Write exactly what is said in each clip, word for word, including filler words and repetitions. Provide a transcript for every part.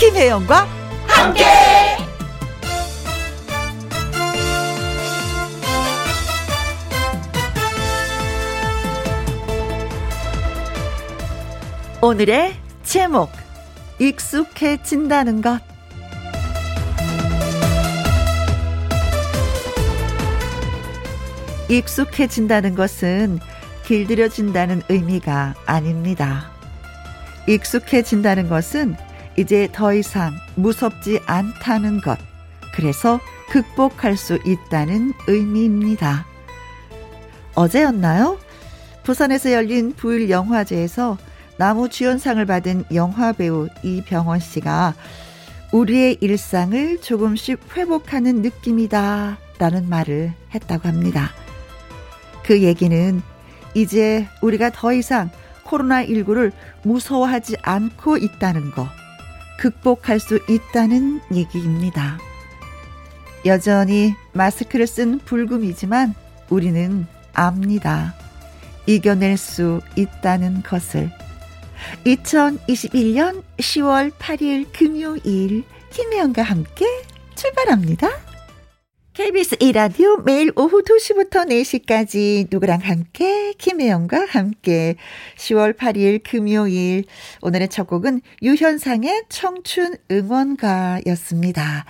김혜영과 함께. 오늘의 제목, 익숙해진다는 것. 익숙해진다는 것은 길들여진다는 의미가 아닙니다. 익숙해진다는 것은 이제 더 이상 무섭지 않다는 것, 그래서 극복할 수 있다는 의미입니다. 어제였나요? 부산에서 열린 부일영화제에서 남우주연상을 받은 영화배우 이병헌 씨가 우리의 일상을 조금씩 회복하는 느낌이다 라는 말을 했다고 합니다. 그 얘기는 이제 우리가 더 이상 코로나십구를 무서워하지 않고 있다는 거, 극복할 수 있다는 얘기입니다. 여전히 마스크를 쓴 불금이지만 우리는 압니다. 이겨낼 수 있다는 것을. 이천이십일년 시월 팔일 금요일, 김혜영과 함께 출발합니다. 케이비에스 이라디오 매일 오후 두시부터 네시까지 누구랑 함께, 김혜영과 함께. 시월 팔일 금요일, 오늘의 첫 곡은 유현상의 청춘 응원가였습니다.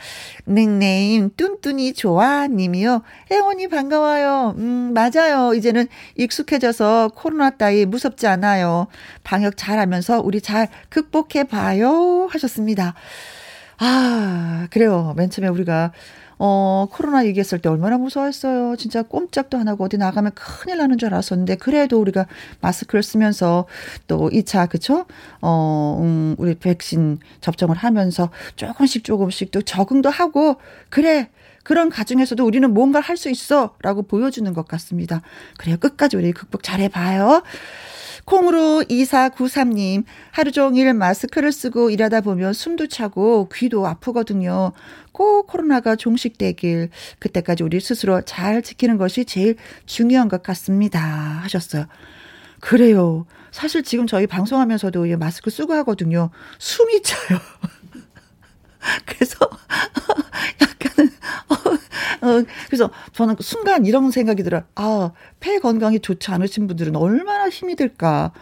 닉네임 뚠뚠이 좋아 님이요. 혜원이 반가워요. 음 맞아요. 이제는 익숙해져서 코로나 따위 무섭지 않아요. 방역 잘하면서 우리 잘 극복해봐요 하셨습니다. 아 그래요. 맨 처음에 우리가 어, 코로나 얘기했을 때 얼마나 무서웠어요. 진짜 꼼짝도 안 하고 어디 나가면 큰일 나는 줄 알았었는데, 그래도 우리가 마스크를 쓰면서 또 이 차, 그쵸? 어, 음, 우리 백신 접종을 하면서 조금씩 조금씩 또 적응도 하고, 그래, 그런 과정에서도 우리는 뭔가를 할 수 있어 라고 보여주는 것 같습니다. 그래요. 끝까지 우리 극복 잘해봐요. 콩으로 이사구삼 님, 하루 종일 마스크를 쓰고 일하다 보면 숨도 차고 귀도 아프거든요. 꼭 코로나가 종식되길, 그때까지 우리 스스로 잘 지키는 것이 제일 중요한 것 같습니다 하셨어요. 그래요. 사실 지금 저희 방송하면서도 마스크 쓰고 하거든요. 숨이 차요. 그래서 약간은 어, 어, 그래서 저는 순간 이런 생각이 들어요. 아, 폐 건강이 좋지 않으신 분들은 얼마나 힘이 들까.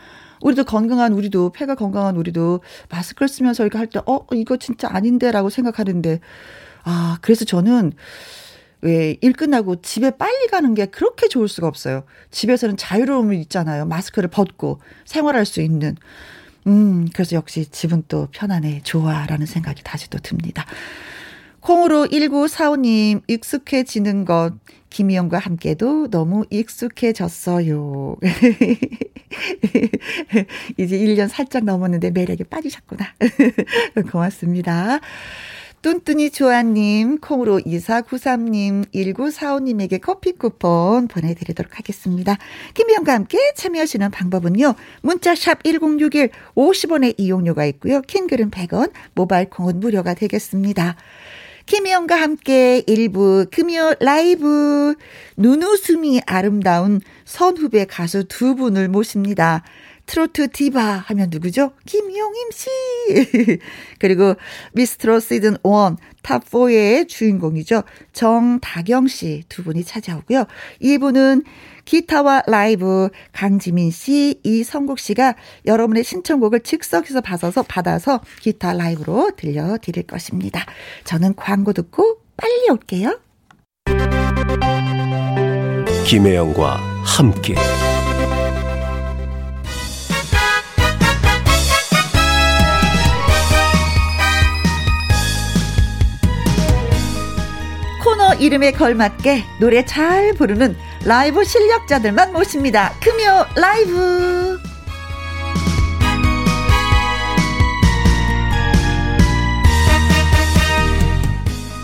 우리도 건강한 우리도 폐가 건강한 우리도 마스크를 쓰면서 이렇게 할 때 어 이거 진짜 아닌데 라고 생각하는데, 아 그래서 저는 왜 일 끝나고 집에 빨리 가는 게 그렇게 좋을 수가 없어요. 집에서는 자유로움이 있잖아요. 마스크를 벗고 생활할 수 있는. 음, 그래서 역시 집은 또 편안해, 좋아라는 생각이 다시 또 듭니다. 콩으로 일구사오 님, 익숙해지는 것, 김희영과 함께도 너무 익숙해졌어요. 이제 일 년 살짝 넘었는데 매력에 빠지셨구나. 고맙습니다. 뚠뚠이 조아님, 콩으로 이사구삼 님, 일구사오 님에게 커피 쿠폰 보내드리도록 하겠습니다. 김혜영과 함께 참여하시는 방법은요. 문자샵 일공육일, 오십 원의 이용료가 있고요. 킹글은 백 원, 모바일 콩은 무료가 되겠습니다. 김혜영과 함께 일 부 금요 라이브, 눈웃음이 아름다운 선후배 가수 두 분을 모십니다. 트로트 디바 하면 누구죠? 김용임 씨. 그리고 미스트롯 시즌 일 탑 포의 주인공이죠. 정다경 씨 두 분이 찾아오고요. 이 부는 기타와 라이브 강지민 씨, 이성국 씨가 여러분의 신청곡을 즉석에서 받아서 받아서 기타 라이브로 들려드릴 것입니다. 저는 광고 듣고 빨리 올게요. 김혜영과 함께. 이름에 걸맞게 노래 잘 부르는 라이브 실력자들만 모십니다. 금요 라이브.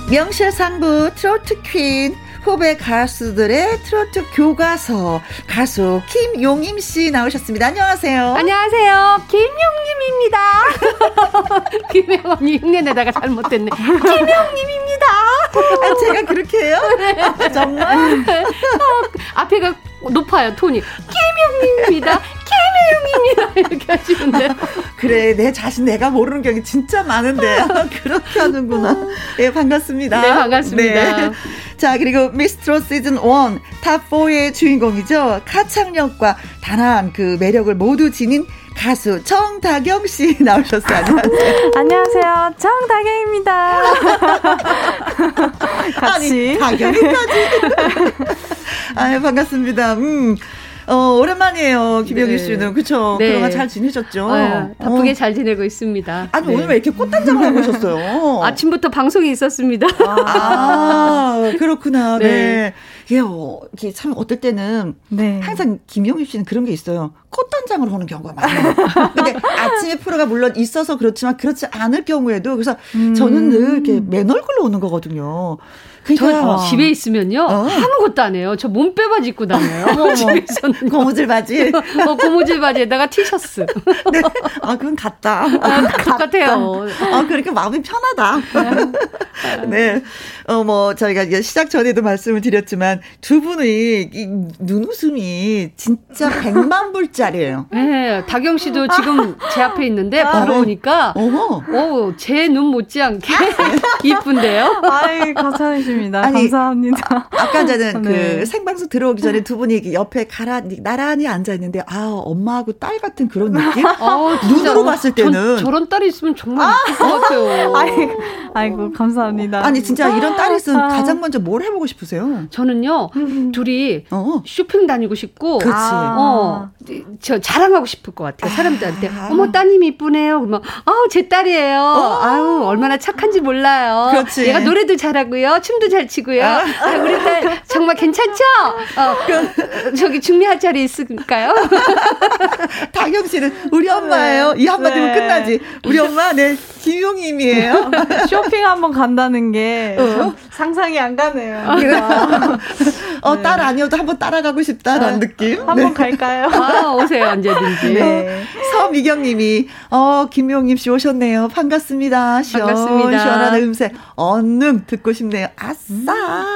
명실상부 트로트 퀸, 후배 가수들의 트로트 교과서, 가수 김용임 씨 나오셨습니다. 안녕하세요. 안녕하세요. 김용임입니다. 김혜영 언니 흉내내다가 잘못됐네. 김용임입니다. 아, 제가 그렇게 해요? 네. 아, 정말? 어, 앞에가 높아요, 톤이. 김용임입니다. 김용임입니다. 용임이야 이렇게 하시는데 그래 내 자신 내가 모르는 경우 진짜 많은데 그렇게 하는구나. 네 반갑습니다. 네 반갑습니다. 네. 자 그리고 미스트롯 시즌 일 탑사의 주인공이죠. 가창력과 다양한 그 매력을 모두 지닌 가수 정다경 씨 나오셨어요. 안녕하세요. 안녕하세요. 정다경입니다. 같이 아니, 다경이까지. 아 반갑습니다. 음. 어 오랜만이에요 김영희 네. 씨는 그쵸? 네. 그동안 잘 지내셨죠? 아, 바쁘게 어. 잘 지내고 있습니다. 아니 네. 오늘 왜 이렇게 꽃단장을 하고 오셨어요? 아침부터 방송이 있었습니다. 아 그렇구나. 네. 네. 예, 어, 이게 참 어떨 때는 네. 항상 김영희 씨는 그런 게 있어요. 꽃단장을 하는 경우가 많아요. 근데 아침에 프로가 물론 있어서 그렇지만 그렇지 않을 경우에도 그래서 음. 저는 늘 이렇게 맨 얼굴로 오는 거거든요. 그러니까 저 집에 있으면요 어. 아무것도 안 해요. 저 몸빼 바지 입고 다녀요. 집에서는 고무줄 바지, 어, 고무줄 바지에다가 티셔츠. 네. 아 그건 같다. 아, 똑같아요. 아 그렇게 마음이 편하다. 네. 어 뭐 저희가 시작 전에도 말씀을 드렸지만 두 분의 이 눈웃음이 진짜 백만 불짜리예요. 네. 다경 씨도 지금 제 앞에 있는데 아, 바로 네. 오니까 오 제 눈 못지않게 이쁜데요. 아이 감사합니다. 아니, 감사합니다. 아, 아까 저는 네. 그 생방송 들어오기 전에 두 분이 옆에 가라, 나란히 앉아있는데 아 엄마하고 딸 같은 그런 느낌? 아, 눈으로 어, 봤을 때는 전, 저런 딸이 있으면 정말 예쁠 것 같아요. 아이고, 아이고 감사합니다. 아니 진짜 이런 딸이 있으면 아. 가장 먼저 뭘 해보고 싶으세요? 저는요 음. 둘이 어. 쇼핑 다니고 싶고 그치. 어, 저 자랑하고 싶을 것 같아요. 사람들한테 아. 어머 따님이 이쁘네요. 그러면 아우 제 딸이에요. 어. 아우 얼마나 착한지 몰라요. 그렇지. 얘가 노래도 잘하고요. 춤도 잘 치고요. 아, 아, 우리 딸 정말 괜찮죠? 어, 저기 중미할 자리 있을까요? 다경 씨는 우리 엄마예요. 네. 이 한마디면 네. 끝나지. 우리 엄마 네 김용임이에요. 쇼핑 한번 간다는 게 어? 상상이 안 가네요. 어, 네. 딸 아니어도 한번 따라가고 싶다라는 아, 느낌. 한번 네. 갈까요? 아, 오세요 언제든지. 네. 서미경님이 어 김용임 씨 오셨네요. 반갑습니다. 반갑습니다. 시원한 음색 언능 듣고 싶네요. 아싸.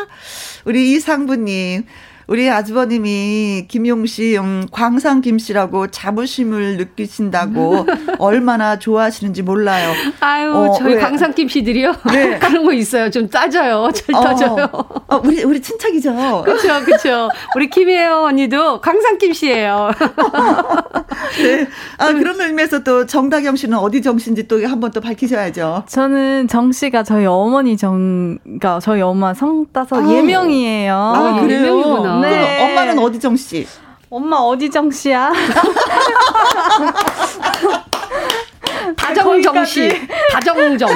우리 이상부님, 우리 아주버님이 김용씨, 음, 광상 김씨라고 자부심을 느끼신다고 얼마나 좋아하시는지 몰라요. 아유, 어, 저희 왜? 광상 김씨들이요? 네. 그런 거 있어요. 좀 따져요. 잘 따져요. 어, 어, 우리, 우리 친척이죠. 그쵸, 그쵸. 우리 김혜영 언니도 광상 김씨예요. 네. 아, 그런 의미에서 또 정다경 씨는 어디 정씨인지 또 한 번 또 밝히셔야죠. 저는 정씨가 저희 어머니 정, 그러니까 저희 엄마 성 따서 아, 예명이에요. 아, 그래요? 예명이구나. 네. 엄마는 어디 정씨? 엄마 어디 정씨야? 다정정씨. 다정정.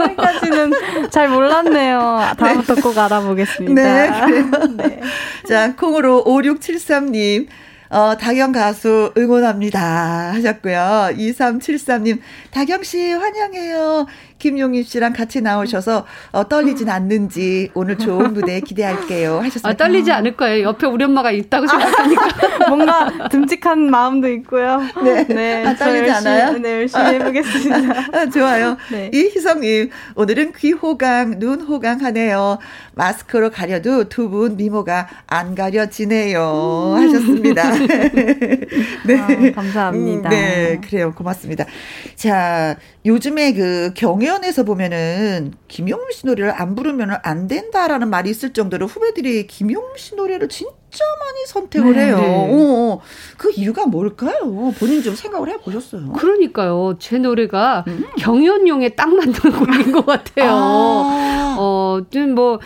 여기까지는 잘 몰랐네요. 다음부터 네. 꼭 알아보겠습니다. 네. 네. 자, 콩으로 오육칠삼 님. 어, 다경 가수 응원합니다 하셨고요. 이삼칠삼 님 다경씨 환영해요. 김용임씨랑 같이 나오셔서 어, 떨리진 않는지 오늘 좋은 무대 기대할게요 하셨습니다. 아, 떨리지 않을 거예요. 옆에 우리 엄마가 있다고 생각하니까 뭔가 듬직한 마음도 있고요. 네, 네 아, 떨리지 열심히, 않아요? 네 열심히 해보겠습니다. 아, 좋아요. 네. 이희성님 오늘은 귀 호강 눈 호강하네요. 마스크로 가려도 두 분 미모가 안 가려지네요 음. 하셨습니다. 네. 아, 감사합니다. 네, 그래요. 고맙습니다. 자, 요즘에 그 경연에서 보면은 김용임 씨 노래를 안 부르면 안 된다라는 말이 있을 정도로 후배들이 김용임 씨 노래를 진짜 진짜 많이 선택을 네, 해요. 네. 어, 그 이유가 뭘까요? 본인 좀 생각을 해보셨어요. 그러니까요. 제 노래가 음. 경연용에 딱 맞는 곡인 것 같아요. 아. 어, 좀 뭐,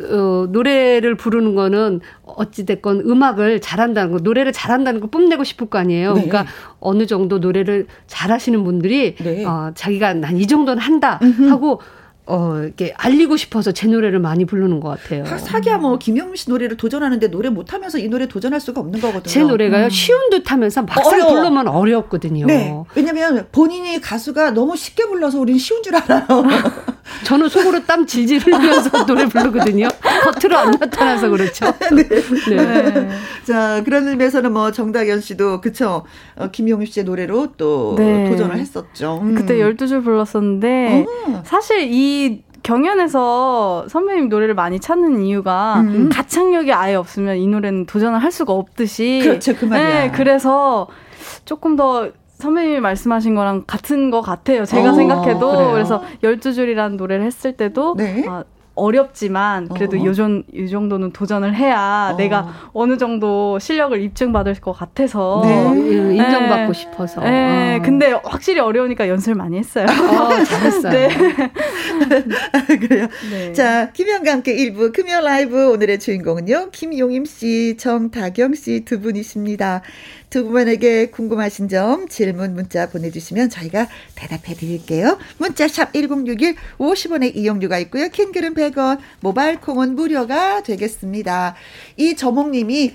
어, 노래를 부르는 거는 어찌됐건 음악을 잘한다는 거, 노래를 잘한다는 걸 뽐내고 싶을 거 아니에요. 네. 그러니까 어느 정도 노래를 잘하시는 분들이 네. 어, 자기가 난 이 정도는 한다 음흠. 하고 어, 이렇게 알리고 싶어서 제 노래를 많이 부르는 것 같아요. 사기야 뭐 김용임 씨 노래를 도전하는데 노래 못하면서 이 노래 도전할 수가 없는 거거든요. 제 노래가요. 음. 쉬운 듯하면서 막상 어려워. 부르면 어렵거든요. 네. 왜냐면 본인이 가수가 너무 쉽게 불러서 우린 쉬운 줄 알아요. 저는 속으로 땀 질질 흘리면서 노래 부르거든요. 겉으로 안 나타나서 그렇죠. 네. 네. 자, 그런 의미에서는 뭐 정다경 씨도 그쵸 어, 김용임 씨의 노래로 또 네. 도전을 했었죠. 음. 그때 열두 줄 불렀었는데 어. 사실 이 이 경연에서 선배님 노래를 많이 찾는 이유가 음. 가창력이 아예 없으면 이 노래는 도전을 할 수가 없듯이 그렇죠 그 말이야. 네, 그래서 조금 더 선배님이 말씀하신 거랑 같은 것 같아요. 제가 어, 생각해도. 그래요? 그래서 열두 줄이라는 노래를 했을 때도 네? 아, 어렵지만 그래도 어. 요전, 이 정도는 도전을 해야 어. 내가 어느 정도 실력을 입증받을 것 같아서 네. 네. 인정받고 네. 싶어서 네. 어. 근데 확실히 어려우니까 연습을 많이 했어요. 어, 잘했어요. 네. 그래요. 네. 자, 김혜영과 함께 일 부 금요 라이브 오늘의 주인공은요 김용임 씨, 정다경 씨 두 분이십니다. 두 분에게 궁금하신 점 질문 문자 보내주시면 저희가 대답해 드릴게요. 문자샵 일공육일 오십 원의 이용료가 있고요. 킹글은 백 원, 모바일 콩은 무료가 되겠습니다. 이 저몽님이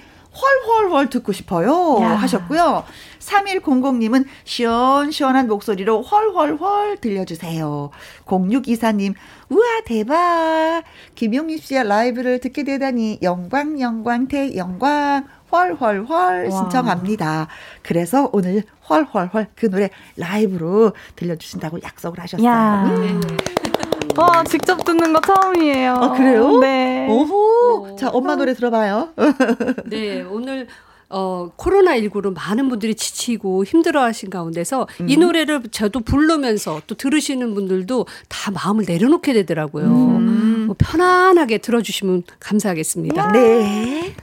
헐헐헐 듣고 싶어요 야. 하셨고요. 삼일공공님은 시원시원한 목소리로 헐헐헐 들려주세요. 공육이사님 우와 대박. 김용임 씨의 라이브를 듣게 되다니 영광 영광 대영광. 헐헐헐 신청합니다. 그래서 오늘 헐헐헐 그 노래 라이브로 들려주신다고 약속을 하셨어요. 와, 직접 듣는 거 처음이에요. 아, 그래요? 네. 오호. 자, 엄마 노래 들어봐요. 네, 오늘 어, 코로나십구로 많은 분들이 지치고 힘들어하신 가운데서 음. 이 노래를 저도 부르면서 또 들으시는 분들도 다 마음을 내려놓게 되더라고요. 음. 뭐 편안하게 들어주시면 감사하겠습니다. 네.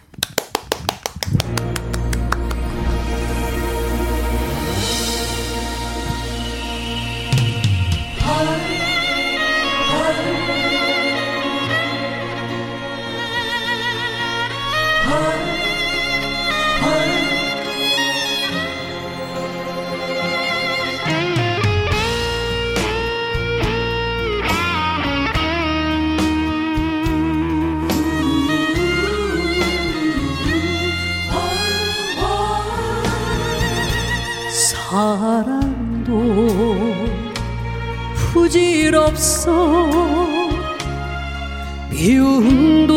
사랑도 부질없어 미움도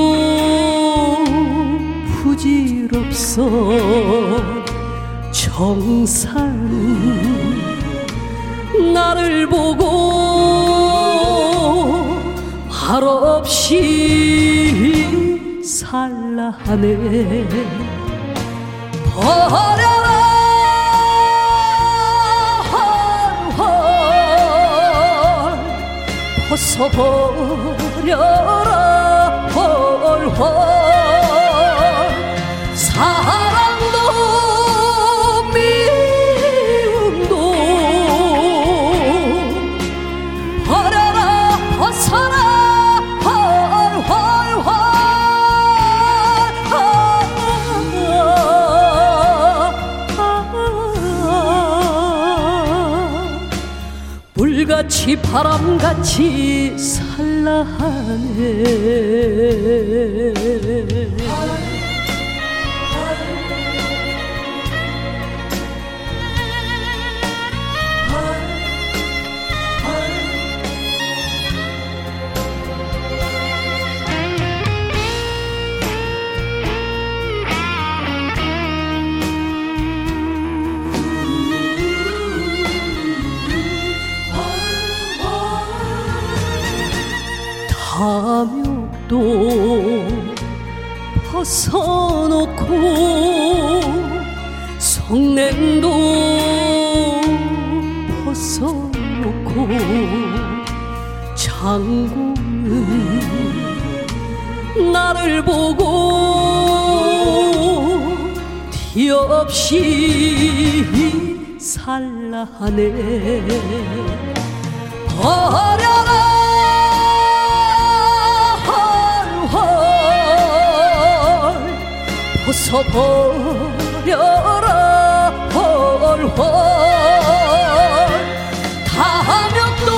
부질없어 정사는 나를 보고 말없이 살라 하네 버려라 벗어버려라 헐헐 사랑도 미움도 버려라 벗어라 헐헐헐 물같이 바람같이 하네. 또 벗어놓고 성냄도 벗어놓고 장군은 나를 보고 티 없이 살라 하네 버려라 벗어버려라 헐헐 탐욕도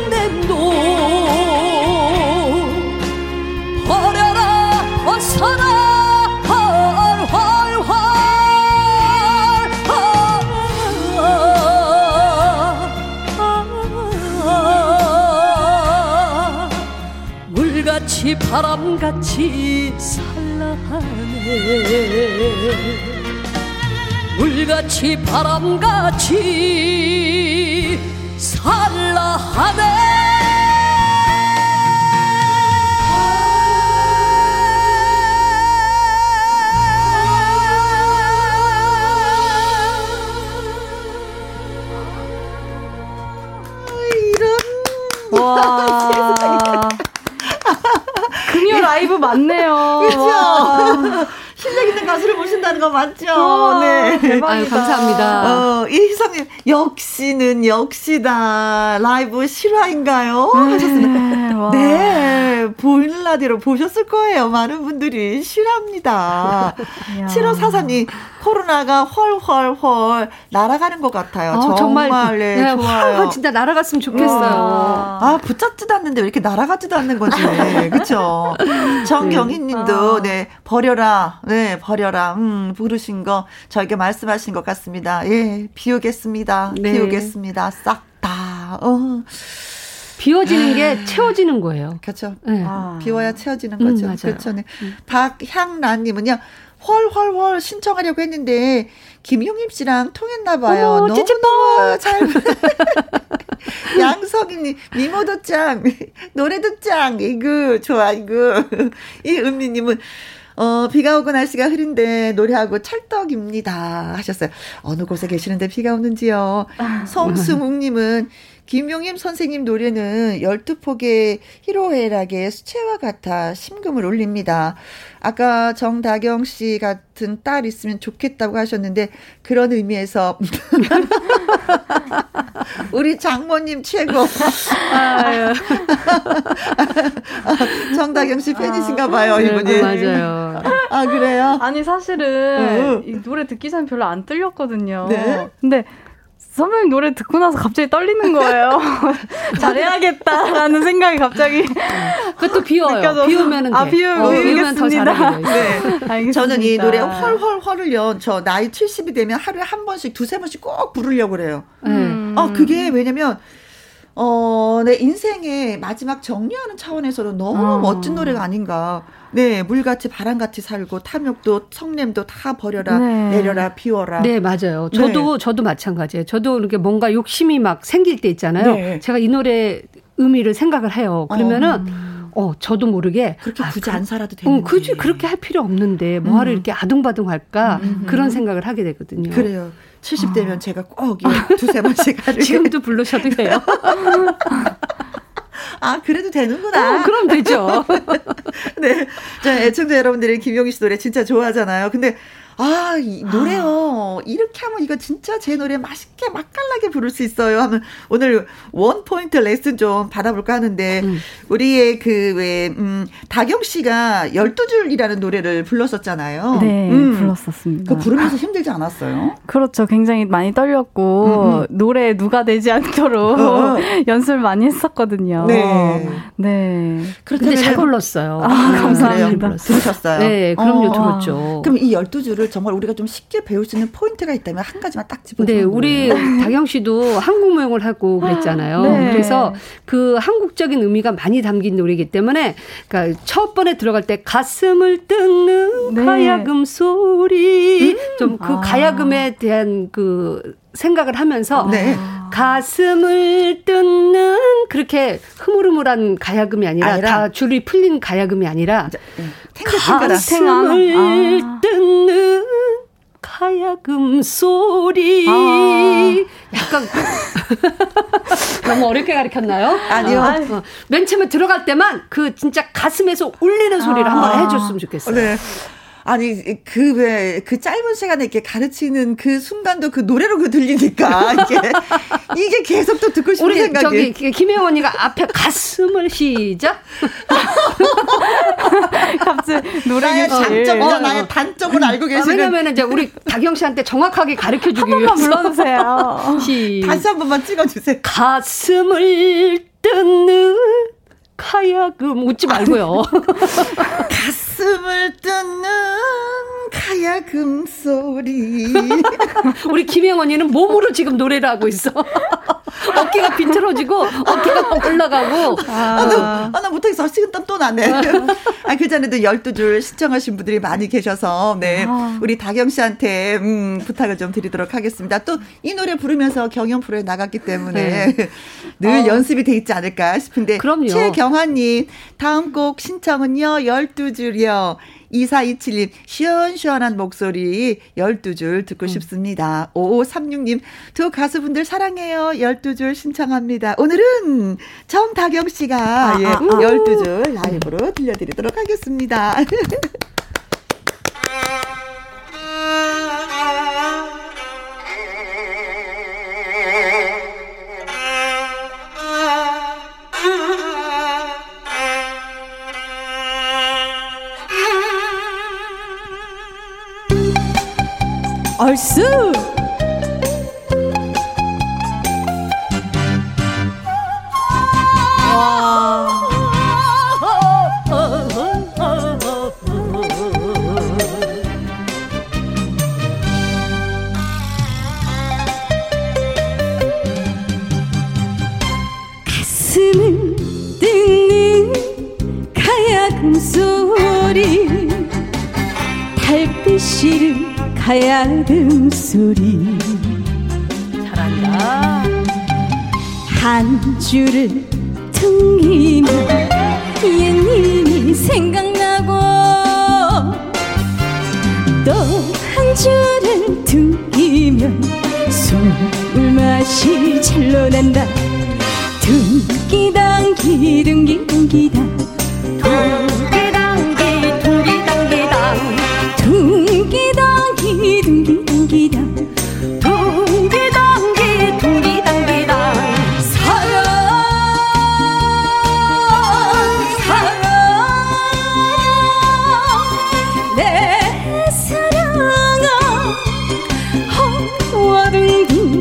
성냄도 버려라 벗어라 헐헐헐 물같이 바람같이 물같이 바람같이 살라 하네 와. 금요 라이브 맞네요. 그렇죠. 실력 있는 가수를 모신다는 거 맞죠? 와, 네. 대박이다. 아유, 감사합니다. 어, 이희성님, 역시는 역시다. 라이브 실화인가요? 네, 하셨습니다. 네. 네. 보이는 라디오로 보셨을 거예요. 많은 분들이 실화입니다. 칠오사삼이 코로나가 헐헐헐 날아가는 것 같아요. 아, 정말, 정말 네, 네, 좋아요. 아, 진짜 날아갔으면 좋겠어요. 와. 아, 붙잡지도 않는데 왜 이렇게 날아가지도 않는 거지. 그렇죠. 정경희 네. 님도 네, 버려라. 네, 버려라. 음, 부르신 거 저에게 말씀하신 것 같습니다. 예, 비우겠습니다. 네. 비우겠습니다. 싹 다. 어. 비워지는 게 채워지는 거예요. 그렇죠. 네. 아. 비워야 채워지는 거죠. 음, 그렇죠. 네. 음. 박향란 님은요. 헐헐헐 신청하려고 했는데 김용임 씨랑 통했나 봐요. 너무 너무 잘. 양석이님 미모도 짱, 노래도 짱. 이거 좋아 이거. 이 은미님은 어 비가 오고 날씨가 흐린데 노래하고 찰떡입니다 하셨어요. 어느 곳에 계시는데 비가 오는지요. 아, 성수묵님은 김용임 선생님 노래는 열두 폭의 희로애락의 수채화 같아 심금을 울립니다. 아까 정다경 씨 같은 딸 있으면 좋겠다고 하셨는데 그런 의미에서 우리 장모님 최고. 아유. 정다경 씨 팬이신가 봐요. 아, 이분이. 맞아요. 아 그래요? 아니 사실은 이 노래 듣기 전에 별로 안 떨렸거든요. 네? 근데 선배님 노래 듣고 나서 갑자기 떨리는 거예요. 잘해야겠다라는 생각이 갑자기. 그것도 비워요. 느껴져서. 비우면은 돼. 아, 비우면, 어, 비우면 더 잘하는 거예요. 네. 알겠습니다. 저는 이 노래 헐헐헐을요. 저 나이 칠십이 되면 하루에 한 번씩 두세 번씩 꼭 부르려고 그래요. 음. 아, 그게 왜냐면 어, 내 인생의 마지막 정리하는 차원에서도 너무 어. 멋진 노래가 아닌가. 네, 물같이 바람같이 살고 탐욕도 성냄도 다 버려라. 네. 내려라 비워라. 네, 맞아요. 저도 네. 저도 마찬가지예요. 저도 이렇게 뭔가 욕심이 막 생길 때 있잖아요. 네. 제가 이 노래 의미를 생각을 해요. 그러면은 어, 어 저도 모르게 그렇게 아, 굳이 안 살아도 되는데. 어, 굳이 그렇게 할 필요 없는데 뭐하러 음. 이렇게 아둥바둥할까 음. 그런 생각을 하게 되거든요. 그래요. 칠십 대면 어. 제가 꼭 예, 두세 번씩 하루에 지금도 부르셔도 돼요. 아, 그래도 되는구나. 어, 그럼 되죠. 네. 저 애청자 여러분들이 김용희 씨 노래 진짜 좋아하잖아요. 근데, 아, 이 노래요. 아. 이렇게 하면 이거 진짜 제 노래 맛있게 맛깔나게 부를 수 있어요. 하면 오늘 원 포인트 레슨 좀 받아볼까 하는데, 음. 우리의 그, 왜, 음, 다경 씨가 열두 줄이라는 노래를 불렀었잖아요. 네, 음. 불렀었습니다. 그거 부르면서 힘들지 않았어요? 그렇죠. 굉장히 많이 떨렸고, 음. 노래 누가 되지 않도록 어. 연습을 많이 했었거든요. 네. 네. 네. 그런데 잘 불렀어요. 아, 아, 감사합니다. 들으셨어요? 네, 그럼요, 들었죠. 어. 그럼 이 열두 줄을 정말 우리가 좀 쉽게 배울 수 있는 포인트가 있다면 한 가지만 딱 짚어주세요. 네, 우리 다경 씨도 한국무용을 하고 그랬잖아요. 네. 그래서 그 한국적인 의미가 많이 담긴 노래이기 때문에 그러니까 첫 번에 들어갈 때 가슴을 뜯는 네. 가야금 소리 음. 좀 그 아. 가야금에 대한 그 생각을 하면서 네. 가슴을 뜯는 그렇게 흐물흐물한 가야금이 아니라, 아니라 다 줄이 풀린 가야금이 아니라 가슴을 아. 뜯는 가야금 소리 아. 약간 너무 어렵게 가르쳤나요? 아니요. 어, 맨 처음에 들어갈 때만 그 진짜 가슴에서 울리는 소리를 아. 한번 해줬으면 좋겠어요. 네. 아니 그 왜 그 짧은 시간에 이렇게 가르치는 그 순간도 그 노래로 그 들리니까 이게 이게 계속 또 듣고 싶은 생각이. 우리 저기 김혜영 언니가 앞에 가슴을 시작. 갑자기 노래의 장점과 어, 나의 단점을 알고 계시는. 왜냐면 이제 우리 다경 씨한테 정확하게 가르쳐 주기 위해서 한 번만 불러주세요. 시. 다시 한 번만 찍어주세요. 가슴을 뜯는 가야금 웃지 말고요. 가슴을 뜯는 가야금 소리. 우리 김혜영 언니는 몸으로 지금 노래를 하고 있어. 어깨가 비틀어지고 어깨가 올라가고. 아, 나 못하겠어. 식은땀 또 나네. 아, 그 전에도 열두 줄 시청하신 분들이 많이 계셔서 네 아. 우리 다경 씨한테 음, 부탁을 좀 드리도록 하겠습니다. 또 이 노래 부르면서 경연 프로에 나갔기 때문에 네. 늘 어. 연습이 돼 있지 않을까 싶은데. 그럼요. 최경환님 다음 곡 신청은요 열두 줄이요. 이사이칠님 시원시원한 목소리 열두 줄 듣고 음. 싶습니다. 오오삼육님 두 가수분들 사랑해요. 열두 줄 신청합니다. 오늘은 정다경 씨가 아, 예, 아, 아. 열두 줄 라이브로 들려드리도록 하겠습니다. 얼쑤 와 가슴을 뜯는 가야금 소리 달빛이 가야금 소리 잘한다 한 줄을 퉁기며 옛님이 생각나고 또 한 줄을 퉁기면 술 맛이 절로 난다 퉁기당 기둥기 퉁기당 퉁기당기 퉁기당기당 퉁기당 둥기 둥기당 둥기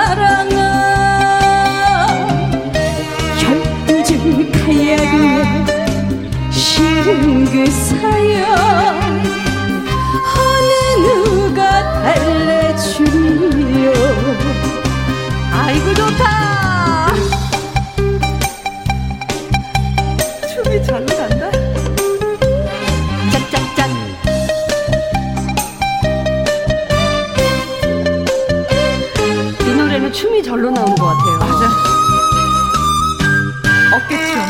둥기 둥기 둥기당 사랑 사랑 내 사랑아 허와둥둥 내 사랑아 열두 줄 가야금에 실은 그 사연 달래주리요 아이고 좋다 춤이 잘로 간다 짝짝짝 이 노래는 춤이 절로 나온 것 같아요 맞아 어깨춤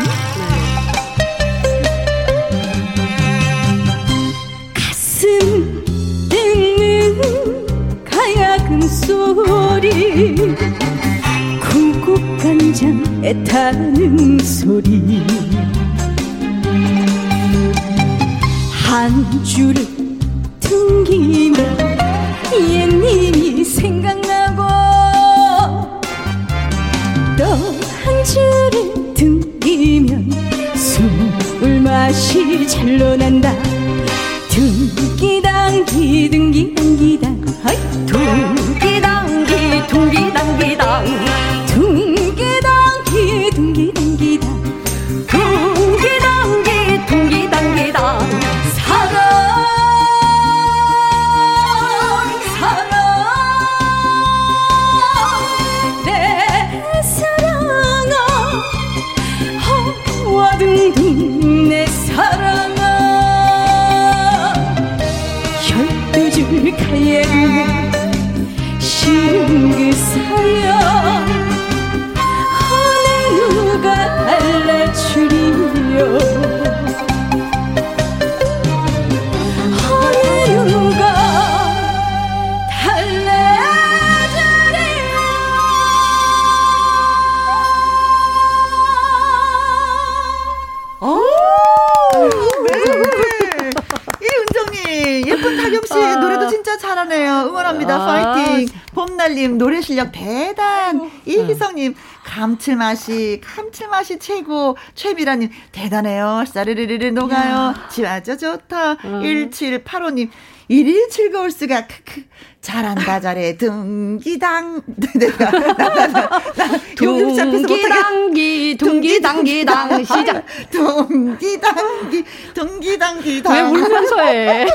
소리 쿵쿵간장 애타는 소리 한 줄을 퉁기며 옛님이 생각나고 또 한 줄을 퉁기면 술 맛이 절로 난다 둥기당 기둥기당 기당 둥기당 기 둥기당 기당 둥기당 기 둥기당 기당 둥기당 기 둥기당 기당 사랑 사랑 내 사랑아 허와둥둥 내 사랑 가야금에 실은 그 사연 어느 누가 달래주리요 어느 누가 달래주리요 오, 네. 이 은정님 예쁜 타경씨의 노래도 진짜 잘하네요. 응원합니다. 아, 파이팅. 봄날님 노래 실력 대단. 이희성님 감칠맛이 감칠맛이 최고. 최미라님 대단해요. 싸르르르르 녹아요. 집 아주 좋다. 음. 일칠팔오님 일일 즐거울 수가 크크 잘한다 잘해 둥기당 내가 둥기당기 둥기당기당 시작 둥기당기 둥기당기당 왜 울면서 해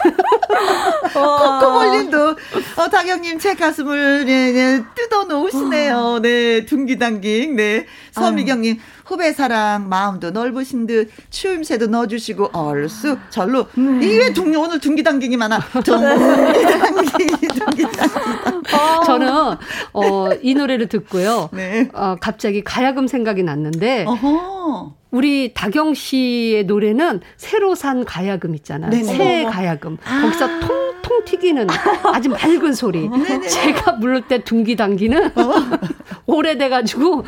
코코볼님도 어, 다경님 제 가슴을 예, 예, 뜯어놓으시네요 네 둥기당기 네 서미경님 후배 사랑 마음도 넓으신 듯 추임새도 넣어주시고 얼쑤 절로 음. 이게 오늘 둥기당기기 많아 둥기당기 둥기당기 어. 저는 어, 이 노래를 듣고요. 네. 어, 갑자기 가야금 생각이 났는데 어허. 우리 다경 씨의 노래는 새로 산 가야금 있잖아요. 네네. 새 가야금. 아. 거기서 통통 튀기는 아주 맑은 소리. 어, 제가 물을 때 둥기 당기는 어? 오래돼가지고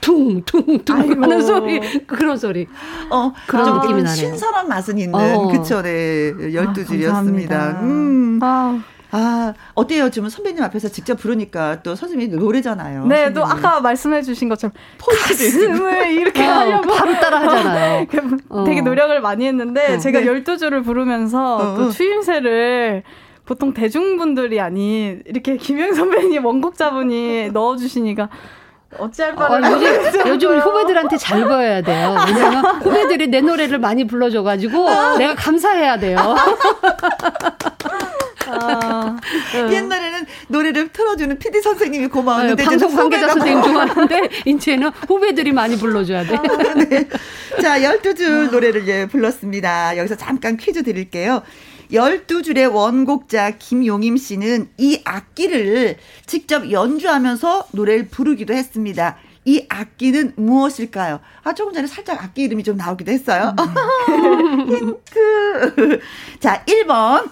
둥둥둥 하는 소리. 그런 소리. 어, 그런 아, 느낌이 나네요. 신선한 맛은 있는. 어. 그쵸. 네. 열두 줄이었습니다. 아, 음. 아. 아, 어때요? 지금 선배님 앞에서 직접 부르니까 또 선생님이 노래잖아요. 네, 선배님. 또 아까 말씀해 주신 것처럼 가슴을 이렇게 어, 하려고 바로 따라하잖아요. 어. 되게 노력을 많이 했는데 어. 제가 네. 열두 줄을 부르면서 어. 또 추임새를 보통 대중분들이 아닌 이렇게 김영 선배님 원곡자분이 넣어주시니까 어찌할 바를 어, 요즘, 요즘 후배들한테 잘 보여야 돼요. 왜냐면 후배들이 내 노래를 많이 불러줘가지고 어. 내가 감사해야 돼요. 아, 네. 옛날에는 노래를 틀어주는 피디 선생님이 고마웠는데 네, 방송 관계자 선생님 좋아하는데 이제는 후배들이 많이 불러줘야 돼. 아, 네. 자, 열두 줄 노래를 예, 불렀습니다. 여기서 잠깐 퀴즈 드릴게요. 열두 줄의 원곡자 김용임 씨는 이 악기를 직접 연주하면서 노래를 부르기도 했습니다. 이 악기는 무엇일까요? 아, 조금 전에 살짝 악기 이름이 좀 나오기도 했어요. 음. 힌트. 자, 일 번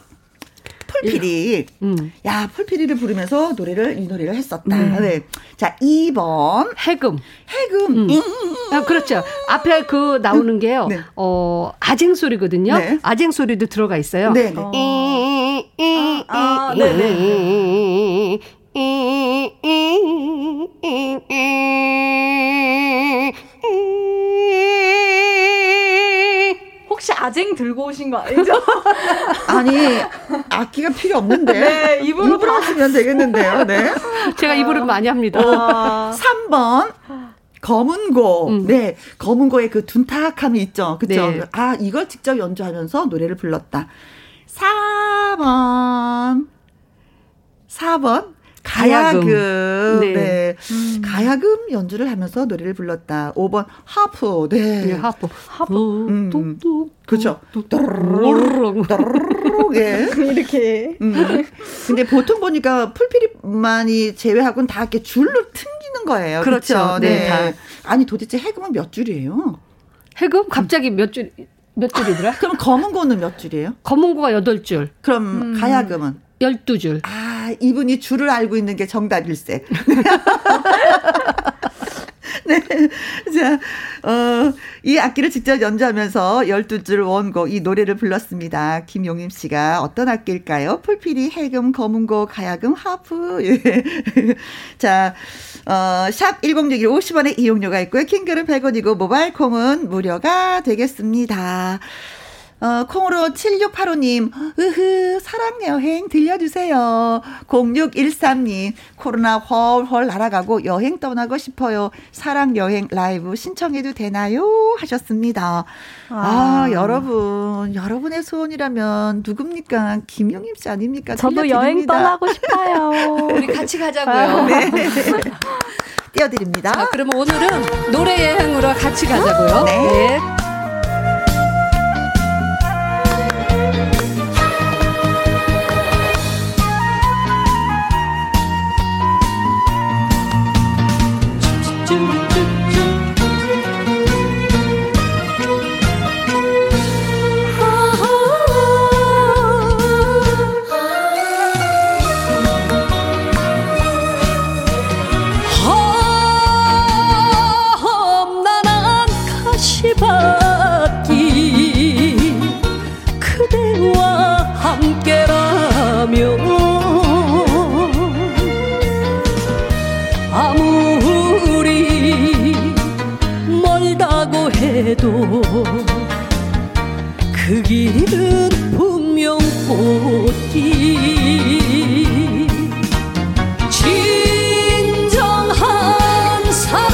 폴피리. 음. 야, 폴피리를 부르면서 노래를, 이 노래를 했었다. 음. 네. 자, 이 번. 해금. 해금. 음. 음. 아, 그렇죠. 앞에 그 나오는 게요, 네. 어, 아쟁 소리거든요. 네. 아쟁 소리도 들어가 있어요. 네네. 어. 아, 아, 네네. 혹시 아쟁 들고 오신 거 아니죠? 아니, 악기가 필요 없는데. 네, 입으로, 입으로 하시면 되겠는데요. 네. 제가 입으로 많이 합니다. 어. 삼 번 검은고. 음. 네, 검은고의 그 둔탁함이 있죠. 그렇죠? 네. 아, 이걸 직접 연주하면서 노래를 불렀다. 사 번 사 번 가야금. 가야금. 네. 네. 음. 가야금 연주를 하면서 노래를 불렀다. 오 번 하프. 네. 네, 하프. 하프. 음. 뚝뚝. 그렇죠. 뚝뚝. 예. 이렇게. 음. 근데 보통 보니까 풀피리만이 제외하고는 다 이렇게 줄로 튕기는 거예요. 그렇죠. 그렇죠? 네. 네. 다. 아니, 도대체 해금은 몇 줄이에요? 해금? 갑자기 몇 줄, 몇 줄이더라? 그럼 검은고는 몇 줄이에요? 검은고가 여덟 줄. 그럼 음. 가야금은? 열두 줄. 아, 이분이 줄을 알고 있는 게 정답일세. 네. 자, 어, 이 악기를 직접 연주하면서 열두 줄 원곡, 이 노래를 불렀습니다. 김용임 씨가 어떤 악기일까요? 풀피리, 해금, 검은고, 가야금, 하프. 예. 자, 어, 샵 일공육일 오십 원의 이용료가 있고요. 킹글은 백 원이고, 모바일 콩은 무료가 되겠습니다. 어, 콩으로 칠육팔오 님, 으흐, 사랑여행 들려주세요. 공육일삼 님, 코로나 훨훨 날아가고 여행 떠나고 싶어요. 사랑여행 라이브 신청해도 되나요? 하셨습니다. 아, 아 여러분, 여러분의 소원이라면 누굽니까? 김용임 씨 아닙니까? 저도 들려드립니다. 여행 떠나고 싶어요. 우리 같이 가자고요. 네. 띄워드립니다. 아, 그러면 오늘은 노래 여행으로 같이 가자고요. 네. 네. 그 길은 분명 꽃길. 진정한 사랑,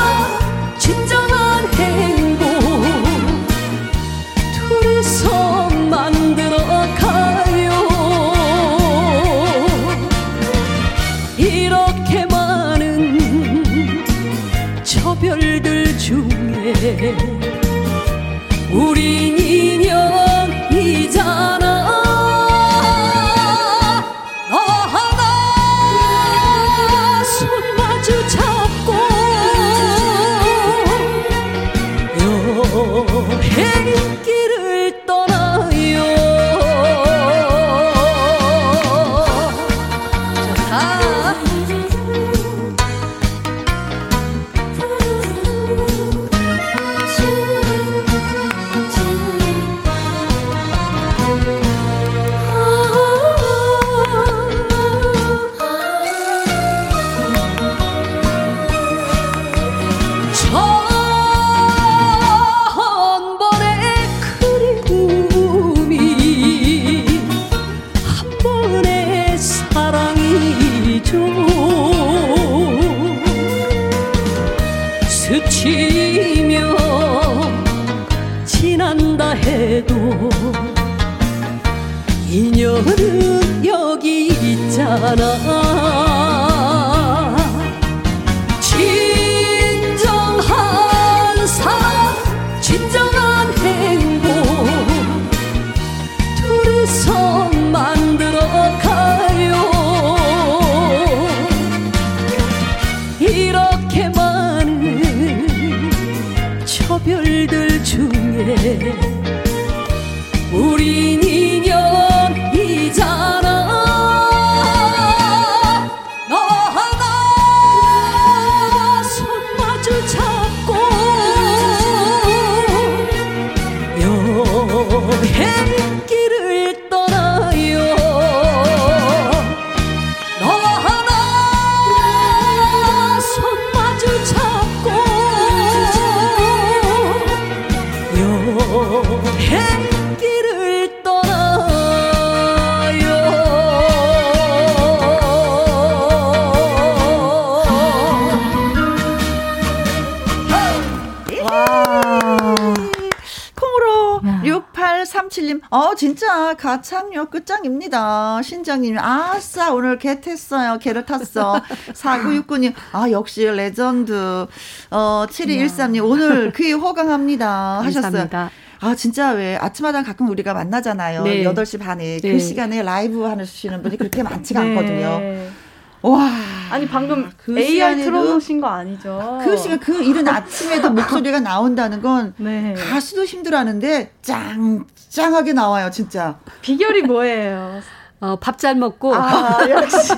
진정한 행복 둘이서 만들어가요. 이렇게 많은 저 별들 중에 우린 인연이잖아. 너 하나 스치며 지난다 해도 인연은 여기 있잖아. 진정한 삶, 진정한 행복 둘이서 만들어 가요. 이렇게 많은 처별들 중에 우린 어 진짜 가창력 끝장입니다. 신정님 아싸 오늘 개 탔어요. 개를 탔어. 사구육구님 아 역시 레전드. 어 칠이일삼님 오늘 귀 호강합니다 하셨어요. 감사합니다. 아 진짜 왜 아침마다 가끔 우리가 만나잖아요. 네. 여덟 시 반에 네. 그 시간에 라이브 하시는 분이 그렇게 많지가 네. 않거든요. 와 아니 방금 그 에이알 틀어놓으신 거 아니죠? 그 시간 그 이른 아침에도 목소리가 나온다는 건 네. 가수도 힘들어하는데 짱짱하게 나와요 진짜. 비결이 뭐예요? 어, 밥 잘 먹고 아, 역시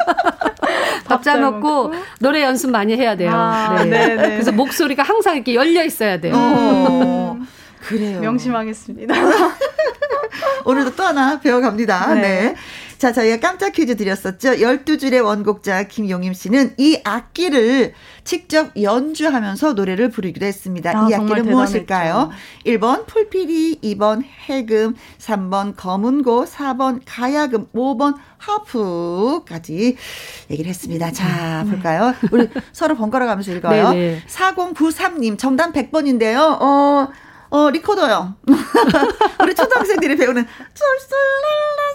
밥 잘 먹고, 먹고 노래 연습 많이 해야 돼요. 아, 네. 그래서 목소리가 항상 이렇게 열려 있어야 돼요. 어, 그래요. 명심하겠습니다. 오늘도 또 하나 배워갑니다. 네. 네. 자, 저희가 깜짝 퀴즈 드렸었죠. 열두 줄의 원곡자 김용임 씨는 이 악기를 직접 연주하면서 노래를 부르기도 했습니다. 아, 이 악기는 무엇일까요? 일 번 풀피리, 이 번 해금, 삼 번 검은고, 사 번 가야금, 오 번 하프까지 얘기를 했습니다. 자, 볼까요? 우리 서로 번갈아 가면서 읽어요. 네네. 사공구삼님, 정답 백 번인데요. 어... 어 리코더요. 우리 초등학생들이 배우는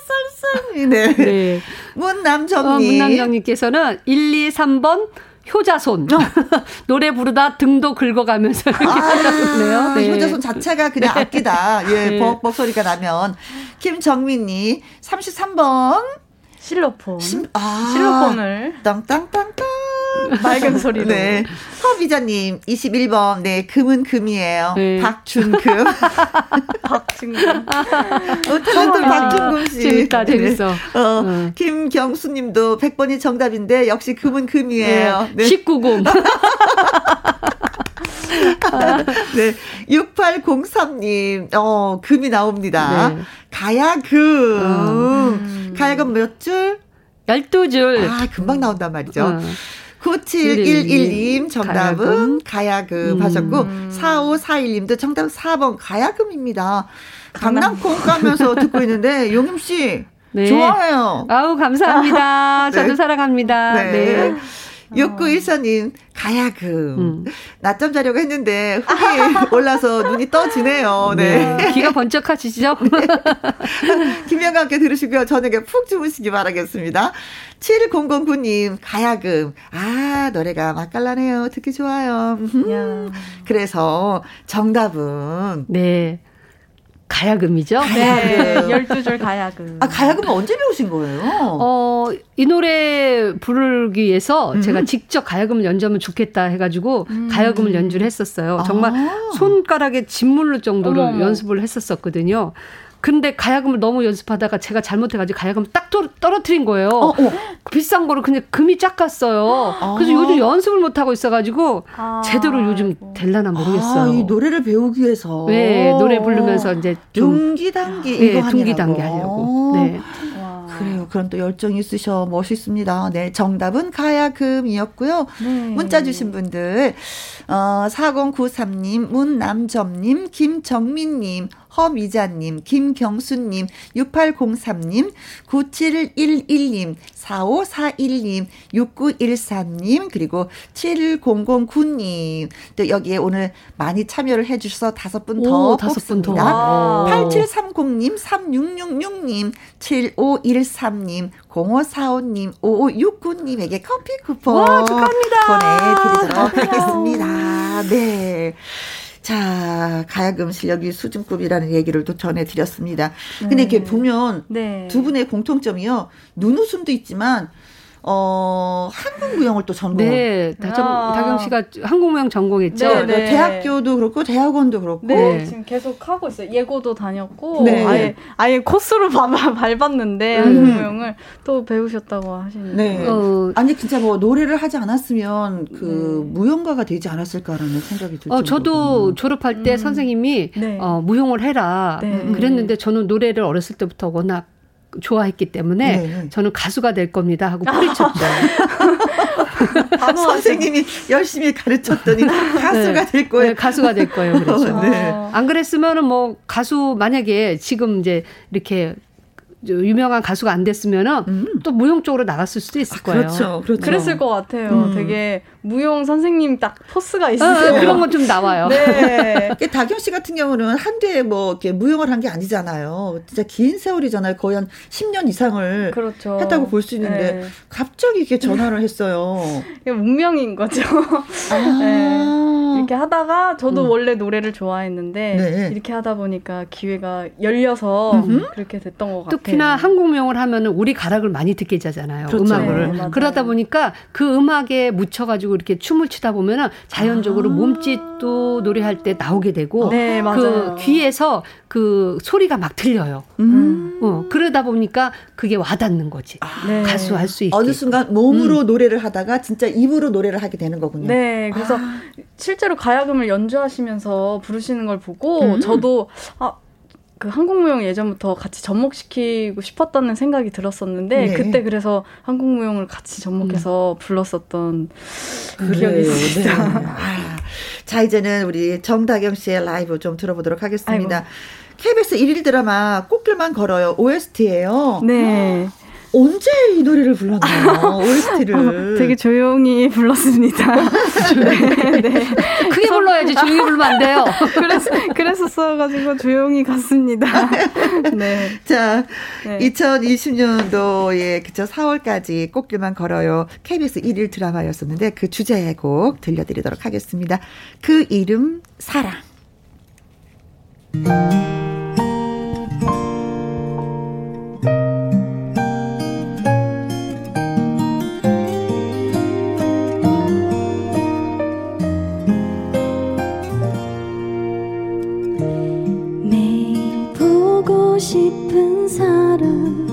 쏠쏠랄라 쏠쏠이네. 네. 문남정님. 어, 문남정님께서는 일, 이, 삼 번 효자손. 어. 노래 부르다 등도 긁어가면서 이렇게 하셨네요. 아, 네. 효자손 자체가 그냥 악기다. 예, 네. 벅벅 소리가 나면. 김정민님 삼십삼 번 실로폰. 심, 아, 실로폰을 땅땅땅땅. 맑은 소리로. 네. 서비자님, 이십일 번. 네, 금은 금이에요. 네. 박준금. 박준금. 어쨌든 박준금 씨. 재밌다, 재밌어. 네. 어, 응. 김경수 님도 백 번이 정답인데, 역시 금은 금이에요. 네. 네. 십구 금. 네. 육팔공삼님, 어, 금이 나옵니다. 네. 가야금. 음. 가야금 몇 줄? 열두 줄. 아, 금방 나온단 말이죠. 음. 구칠일일님 정답은 가야금, 가야금 음. 하셨고 사오사일님도 정답은 사 번 가야금입니다. 강남콩 가면서 듣고 있는데 용임씨 네. 좋아해요. 아우 감사합니다. 저도 네. 사랑합니다. 네. 네. 육구일사님 가야금. 음. 낮잠 자려고 했는데 흙이 올라서 눈이 떠지네요. 네. 네. 귀가 번쩍하시죠? 네. 김혜영과 함께 들으시고요. 저녁에 푹 주무시기 바라겠습니다. 칠공공구님 가야금. 아 노래가 맛깔나네요. 듣기 좋아요. 음. 그래서 정답은 네. 가야금이죠? 가야금. 네, 열두 줄 가야금. 아, 가야금은 언제 배우신 거예요? 어, 이 노래 부르기 위해서 음. 제가 직접 가야금을 연주하면 좋겠다 해가지고 음. 가야금을 연주를 했었어요. 정말 아. 손가락에 짓물릴 정도로 어머. 연습을 했었었거든요. 근데 가야금을 너무 연습하다가 제가 잘못해가지고 가야금을 딱 떨어뜨린 거예요. 어, 어. 비싼 거를 그냥 금이 쫙 갔어요. 아. 그래서 요즘 연습을 못하고 있어가지고 아. 제대로 요즘 될라나 모르겠어요. 아, 이 노래를 배우기 위해서. 네, 노래 부르면서 이제. 둥기단기. 네, 둥기단기 하려고. 네. 와. 그래요. 그럼 또 열정이 있으셔. 멋있습니다. 네, 정답은 가야금이었고요. 네. 문자 주신 분들, 어, 사공구삼님, 문남점님, 김정민님, 허미자님, 김경수님, 육팔공삼님, 구칠일일님, 사오사일님, 육구일삼님, 그리고 칠공공구님. 또 여기에 오늘 많이 참여를 해주셔서 다섯 분 더 뽑습니다. 팔칠삼공님, 삼육육육님, 칠오일삼님, 공오사오님, 오오육구님에게 커피 쿠폰 와, 축하합니다. 보내드리도록 하겠습니다. 네. 자, 가야금 실력이 수준급이라는 얘기를 또 전해드렸습니다. 근데 네. 이렇게 보면 네. 두 분의 공통점이요. 눈웃음도 있지만 어, 한국무용을 또 전공을. 네. 다정, 아. 다경 씨가 한국무용 전공했죠. 네, 네. 대학교도 그렇고 대학원도 그렇고. 네. 지금 계속 하고 있어요. 예고도 다녔고. 네. 아예, 아예 코스로 밟았는데 음. 한국무용을 또 배우셨다고 하시네요. 네. 어. 아니 진짜 뭐 노래를 하지 않았으면 그 음. 무용가가 되지 않았을까라는 생각이 들죠. 어, 저도 음. 졸업할 때 음. 선생님이 네. 어, 무용을 해라 네. 음. 그랬는데 저는 노래를 어렸을 때부터 워낙 좋아했기 때문에 네. 저는 가수가 될 겁니다 하고 뿌리쳤죠. 선생님이 열심히 가르쳤더니 가수가 네. 될 거예요. 네, 가수가 될 거예요. 그렇죠. 네. 안 그랬으면은 뭐 가수 만약에 지금 이제 이렇게 유명한 가수가 안 됐으면은 음. 또 무용 쪽으로 나갔을 수도 있을 아, 거예요. 그렇죠, 그렇죠. 그랬을 것 같아요. 음. 되게 무용 선생님 딱 포스가 있으세요. 아, 그런 건 좀 나와요. 네. 다경 씨 같은 경우는 한데 뭐 이렇게 무용을 한 게 아니잖아요. 진짜 긴 세월이잖아요. 거의 한 십 년 이상을 그렇죠. 했다고 볼 수 있는데 네. 갑자기 이렇게 전화를 했어요. 운명인 거죠. 아. 네. 이렇게 하다가 저도 음. 원래 노래를 좋아했는데 네. 이렇게 하다 보니까 기회가 열려서 음흠. 그렇게 됐던 것 같아요. 특히나 한국무용을 하면은 우리 가락을 많이 듣게 되잖아요. 그렇죠. 음악을. 네, 그러다 보니까 그 음악에 묻혀가지고 이렇게 춤을 추다 보면은 자연적으로 아~ 몸짓도 노래할 때 나오게 되고 네, 그 귀에서 그 소리가 막 들려요. 음. 어, 그러다 보니까 그게 와닿는 거지. 아, 네. 가수 할 수 있게. 어느 순간 몸으로 음. 노래를 하다가 진짜 입으로 노래를 하게 되는 거군요. 네. 그래서 아. 실제로 가야금을 연주하시면서 부르시는 걸 보고 음. 저도 아, 그 한국무용 예전부터 같이 접목시키고 싶었다는 생각이 들었었는데 네. 그때 그래서 한국무용을 같이 접목해서 음. 불렀었던 그래요. 기억이 있습니다. 네. 아, 자, 이제는 우리 정다경 씨의 라이브 좀 들어보도록 하겠습니다. 아이고. 케이비에스 일일 드라마 꽃길만 걸어요 오에스티예요. 네. 아. 언제 이 노래를 불렀나요? 오에스티를. 되게 조용히 불렀습니다. 네, 네. 크게 불러야지 조용히 불면 안 돼요. 그래서, 그랬었어가지고 조용히 갔습니다. 네. 자, 네. 이천이십 년도에 그쵸, 사월까지 꽃길만 걸어요. 케이비에스 일일 드라마였었는데 그 주제의 곡 들려드리도록 하겠습니다. 그 이름 사랑. 싶은 사람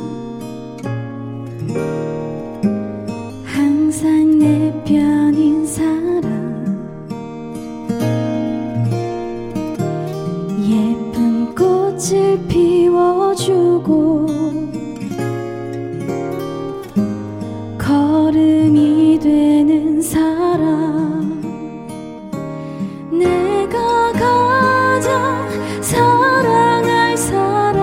항상 내 편인 사람 예쁜 꽃을 피워주고 걸음이 되는 사람 내가 가장 사랑할 사람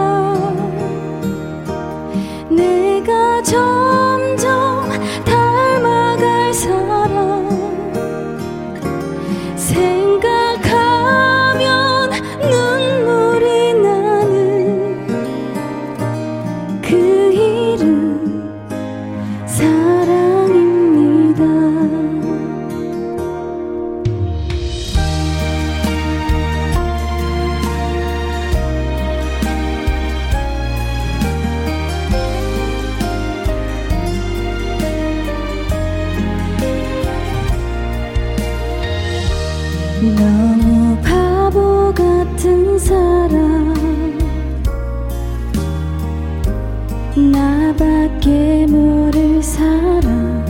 내가 점점 닮아갈 사람 생각하면 눈물이 나는 그 이름 사랑입니다. 너무 바보 같은 사람 나밖에 모를 사람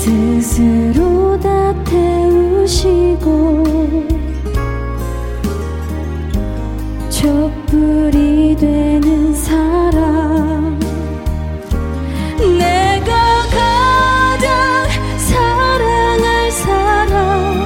스스로 다 태우시고 촛불이 되는 사람 내가 가장 사랑할 사람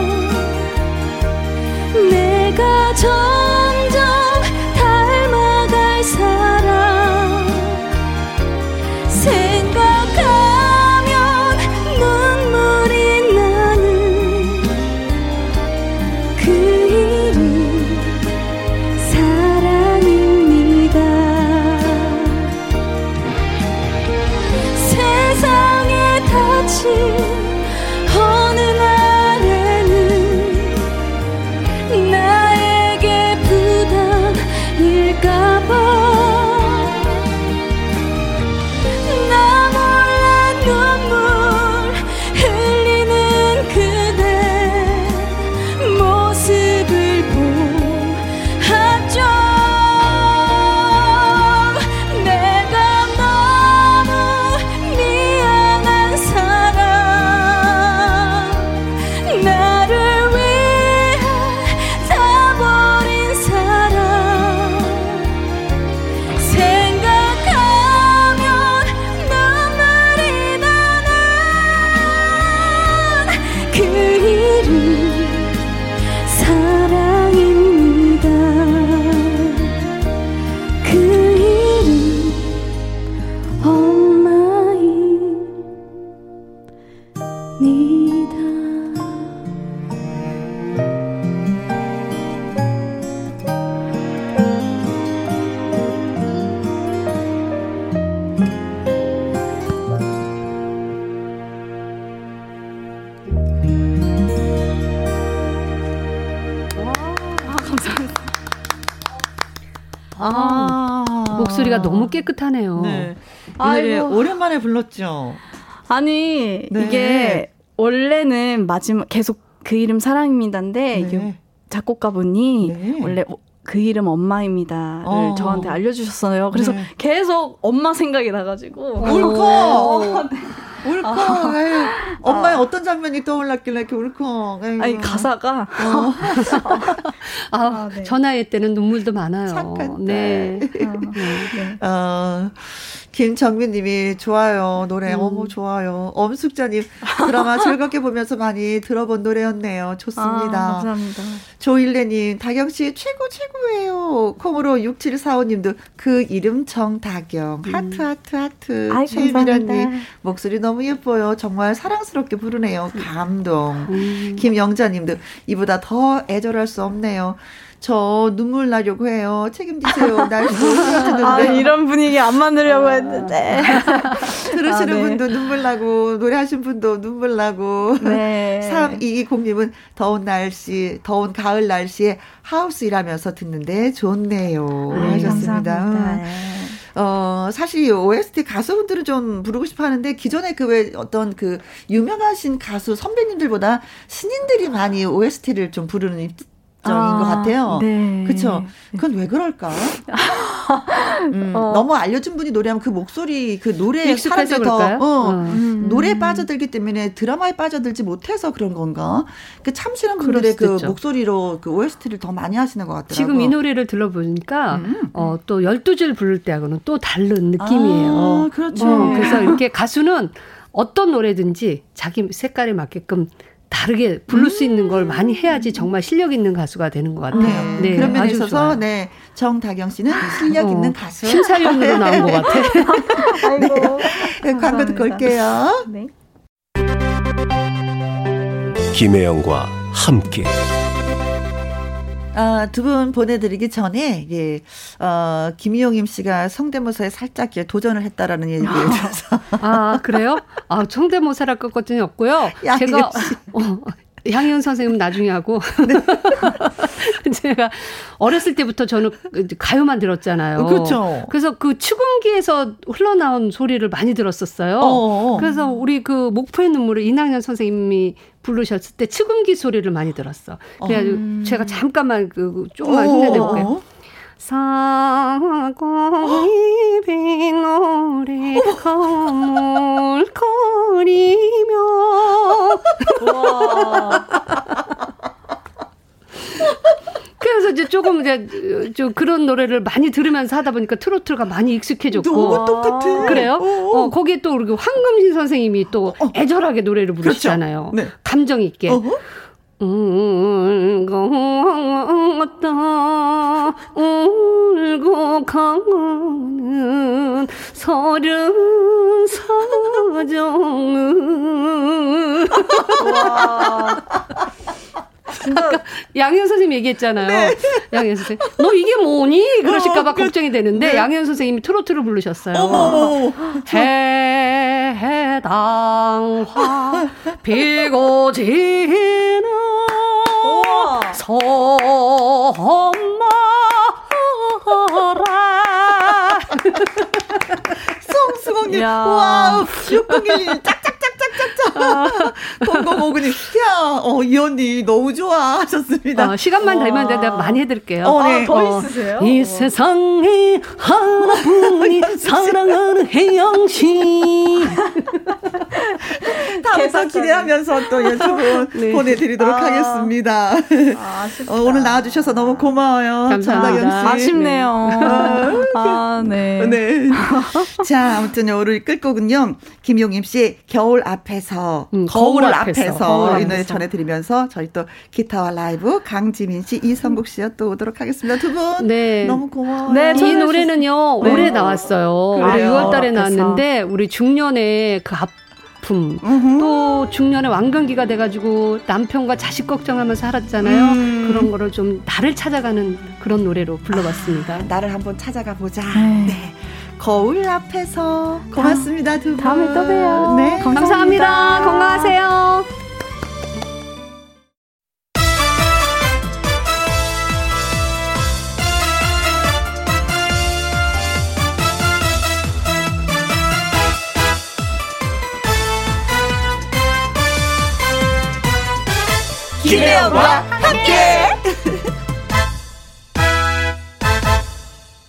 아, 아. 목소리가 너무 깨끗하네요. 네. 아이고. 오랜만에 불렀죠. 아니 네. 이게 원래는 마지막 계속 그 이름 사랑입니다인데 네. 작곡가분이 네. 원래 그 이름 엄마입니다를 어. 저한테 알려주셨어요. 그래서 네. 계속 엄마 생각이 나가지고 울컥 울컥 엄마의 어. 어떤 장면이 떠올랐길래 이렇게 울컥. 아니 가사가 어. 아, 아, 네. 전화할 때는 눈물도 많아요. 착한 네. 아, 네. 어, 김정민님이 좋아요 노래 음. 어머 좋아요. 엄숙자님 드라마 즐겁게 보면서 많이 들어본 노래였네요. 좋습니다. 아, 감사합니다. 조일래님 다경씨 최고 최고예요. 콩으로 육칠사오님도 그 이름 정다경 음. 하트 하트 하트. 아이, 최미련님 목소리 너무 예뻐요. 정말 사랑스럽게 부르네요. 감동. 음. 김영자님도 이보다 더 애절할 수 없네요. 저 눈물 나려고 해요. 책임지세요. 날 죽었는데. 아, 이런 분위기 안 만들려고 아. 했는데. 들으시는 아, 네. 분도 눈물 나고 노래하신 분도 눈물 나고. 네. 삼이이공님은 더운 날씨, 더운 가을 날씨에 하우스 일하면서 듣는데 좋네요. 아, 하셨습니다. 감사합니다. 어, 사실 오에스티 가수분들은 좀 부르고 싶어 하는데 기존에 그 왜 어떤 그 유명하신 가수 선배님들보다 신인들이 많이 오에스티를 좀 부르는 인것 아, 같아요. 네. 그렇죠. 그건 왜 그럴까? 음, 어. 너무 알려준 분이 노래하면 그 목소리, 그 노래에 사람들 더 어, 음. 노래에 빠져들기 때문에 드라마에 빠져들지 못해서 그런 건가? 그 참신한 분들의 그 목소리로 그 오에스티를 더 많이 하시는 것 같더라고요. 지금 이 노래를 들어보니까 음. 어, 또 열두 줄 부를 때하고는 또 다른 느낌이에요. 아, 그렇죠. 어, 그래서 이렇게 가수는 어떤 노래든지 자기 색깔에 맞게끔 다르게 부를 음. 수 있는 걸 많이 해야지 정말 실력 있는 가수가 되는 것 같아요. 네, 네 그런 면에 있어서 네, 정다경 씨는 실력 어, 있는 가수. 심사위원으로 나온 것 같아요. 아이고. 네, 광고 듣고 올게요. 네. 김혜영과 함께. 아, 두 분 보내드리기 전에 예, 어, 김용임 씨가 성대모사에 살짝 예, 도전을 했다라는 얘기를 들어서. 아, 그래요? 아, 성대모사랄 것까지는 없고요. 양희은 제가 어, 양희은 선생님은 나중에 하고 네. 제가 어렸을 때부터 저는 가요만 들었잖아요. 그렇죠. 그래서 그 추궁기에서 흘러나온 소리를 많이 들었었어요. 어어. 그래서 우리 그 목포의 눈물을 이낙연 선생님이 부르셨을 때 측은기 소리를 많이 들었어. 그래가지고 음. 제가 잠깐만 그 조금만 흉내내볼게요. 사고잎이 노래 거물거리며 그래서 이제 조금 이제 좀 그런 노래를 많이 들으면서 하다 보니까 트로트가 많이 익숙해졌고. 너무 똑같아. 그래요? 어, 거기에 또 우리 황금신 선생님이 또 애절하게 노래를 부르시잖아요. 그렇죠. 네. 감정 있게. 어허? 울고 왔다 울고 가는 서른 사정은 와 그러니까 양현 선생님 얘기했잖아요. 네. 양현 선생님, 너 이게 뭐니? 그러실까봐 어, 걱정이 되는데 네. 양현 선생님이 트로트를 부르셨어요. 어머, 해당화 피고 지는 섬마라 송수공님, 와우, 육공일일 짝짝. 짝짝짝. 공공오구님, 야, 어, 이 언니 너무 좋아 하셨습니다. 어, 시간만 되면 내가 많이 해드릴게요. 어, 네. 아, 더 어, 있으세요? 이 어. 세상에 하나뿐인 사랑하는 혜영씨. 다음번 기대하면서 또 유튜브 네. 보내드리도록 아, 하겠습니다. 아, 아쉽다. 어, 오늘 나와주셔서 너무 고마워요. 감사합니다. 정다경 씨. 아쉽네요. 아, 네. 네. 자, 아무튼 오늘 끌 거군요. 김용임 씨, 겨울 앞에서 음, 거울, 거울 앞에서, 앞에서 이 노래 전해드리면서 저희 또 기타와 라이브 강지민 씨, 이성국 씨와 또 오도록 하겠습니다. 두 분 네. 너무 고마워요. 네, 이 노래는요 네. 올해 나왔어요. 올해 유월 달에 나왔는데 우리 중년에 그 앞 음흠. 또 중년에 완강기가 돼가지고 남편과 자식 걱정하면서 살았잖아요. 음. 그런 거를 좀 나를 찾아가는 그런 노래로 불러봤습니다. 아, 나를 한번 찾아가 보자. 네. 거울 앞에서. 고맙습니다. 두 분. 다음에 또 봬요. 네, 감사합니다. 감사합니다. 건강하세요. 김혜영과 함께.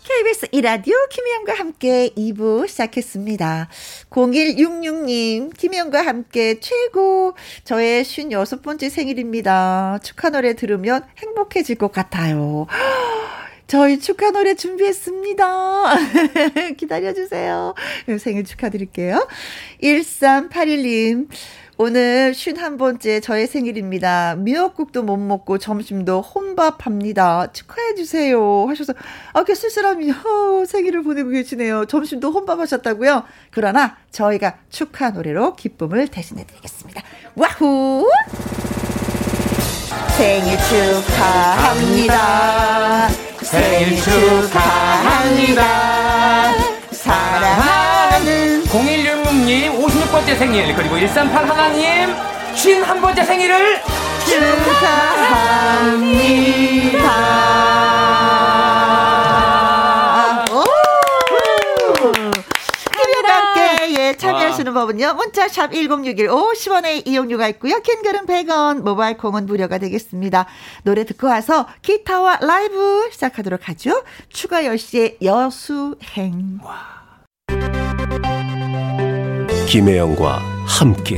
케이비에스 이라디오 김혜영과 함께 이 부 시작했습니다. 공일육육 님, 김혜영과 함께 최고. 저의 오십육 번째 생일입니다. 축하 노래 들으면 행복해질 것 같아요. 저희 축하 노래 준비했습니다. 기다려주세요. 생일 축하드릴게요. 일삼팔일 님, 오늘 오십일 번째 저의 생일입니다. 미역국도 못 먹고 점심도 혼밥합니다. 축하해주세요. 하셔서, 아, 이렇게 쓸쓸함이, 어, 생일을 보내고 계시네요. 점심도 혼밥하셨다고요? 그러나 저희가 축하 노래로 기쁨을 대신해드리겠습니다. 와후! 생일 축하합니다. 생일 축하합니다. 사랑하는 공일육육 님 오십육 번째 생일, 그리고 일삼팔일 님 오십일 번째 생일을 축하합니다. 함께 참여하시는 법은요, 문자샵 일공육일 오십 원의 이용료가 있고요, 캔글은 백 원, 모바일 콩은 무료가 되겠습니다. 노래 듣고 와서 기타와 라이브 시작하도록 하죠. 추가 열 시에 여수행. 와. 김혜영과 함께.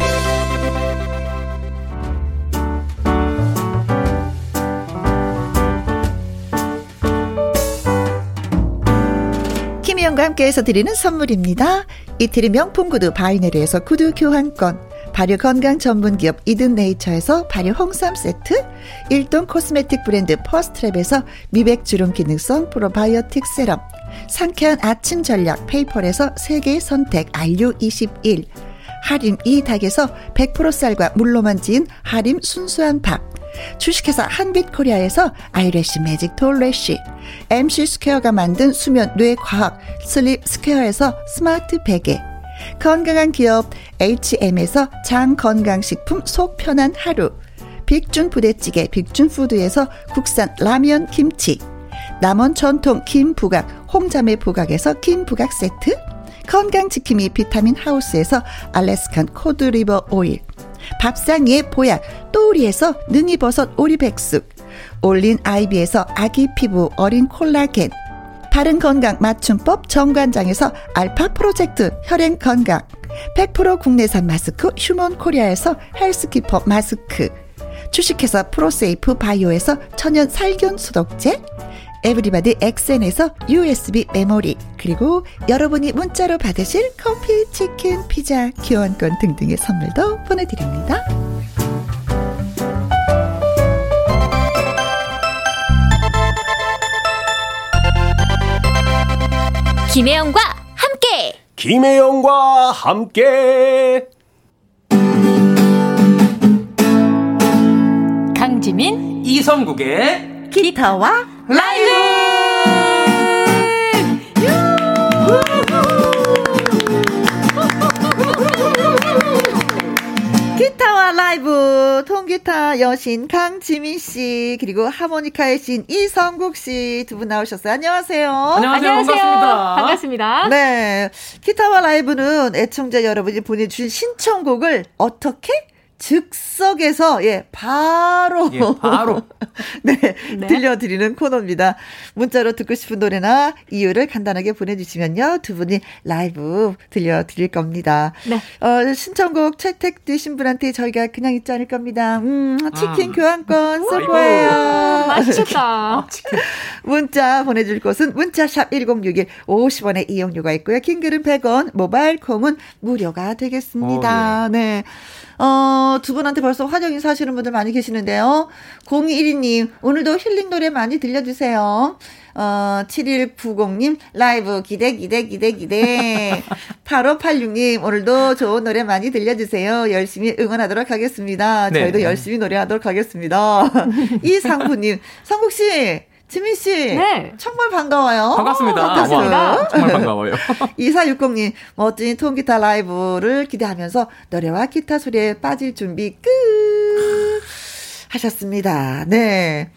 김혜영과 함께해서 드리는 선물입니다. 이태리 명품 구두 바이네르에서 구두 교환권, 발효 건강 전문 기업 이든 네이처에서 발효 홍삼 세트, 일동 코스메틱 브랜드 퍼스트랩에서 미백 주름 기능성 프로바이오틱 세럼, 상쾌한 아침 전략 페이퍼에서 세계 선택 알유 이십일, 하림 이 닭에서 백 퍼센트 쌀과 물로만 지은 하림 순수한 밥, 주식회사 한빛코리아에서 아이래쉬 매직 톨래쉬, 엠씨 스퀘어가 만든 수면 뇌과학 슬립 스퀘어에서 스마트 베개, 건강한 기업 에이치엠에서 장건강식품 속 편한 하루, 빅준 부대찌개 빅준푸드에서 국산 라면 김치, 남원 전통 김부각 홍자매 부각에서 김부각 세트, 건강지킴이 비타민 하우스에서 알래스칸 코드리버 오일, 밥상위의 보약 또우리에서 능이버섯 오리백숙, 올린 아이비에서 아기 피부 어린 콜라겐, 바른 건강 맞춤법 정관장에서 알파 프로젝트 혈행 건강, 백 퍼센트 국내산 마스크 휴먼 코리아에서 헬스키퍼 마스크, 주식회사 프로세이프 바이오에서 천연 살균 소독제, 에브리바디 엑센에서 유에스비 메모리, 그리고 여러분이 문자로 받으실 커피, 치킨, 피자, 교환권 등등의 선물도 보내드립니다. 김혜영과 함께. 김혜영과 함께. 강지민, 이성국의 기타와 라이브. 기타와 라이브. 통기타 여신 강지민 씨, 그리고 하모니카의 신 이성국 씨 두 분 나오셨어요. 안녕하세요. 안녕하세요. 안녕하세요. 반갑습니다. 반갑습니다. 네, 기타와 라이브는 애청자 여러분이 보내주신 신청곡을 어떻게? 즉석에서, 예, 바로. 예, 바로. 네, 네, 들려드리는 코너입니다. 문자로 듣고 싶은 노래나 이유를 간단하게 보내주시면요, 두 분이 라이브 들려드릴 겁니다. 네. 어, 신청곡 채택되신 분한테 저희가 그냥 있지 않을 겁니다. 음, 치킨 음. 교환권 쏠 거예요. 맛있겠다. 문자 보내줄 곳은 문자샵 일공육일 오십 원의 이용료가 있고요. 킹글은 백 원, 모바일 콩은 무료가 되겠습니다. 오, 예. 네. 어, 두 분한테 벌써 환영 인사 하시는 분들 많이 계시는데요. 공일이 님, 오늘도 힐링 노래 많이 들려주세요. 어, 칠일구공 님, 라이브 기대, 기대, 기대, 기대. 팔오팔육 님, 오늘도 좋은 노래 많이 들려주세요. 열심히 응원하도록 하겠습니다. 네. 저희도 열심히 노래하도록 하겠습니다. 이상부님, 성국씨, 지민씨, 네. 정말 반가워요. 반갑습니다. 와, 반갑습니다. 정말 반가워요. 이사육공 님, 멋진 통기타 라이브를 기대하면서 노래와 기타 소리에 빠질 준비 끝 하셨습니다. 네.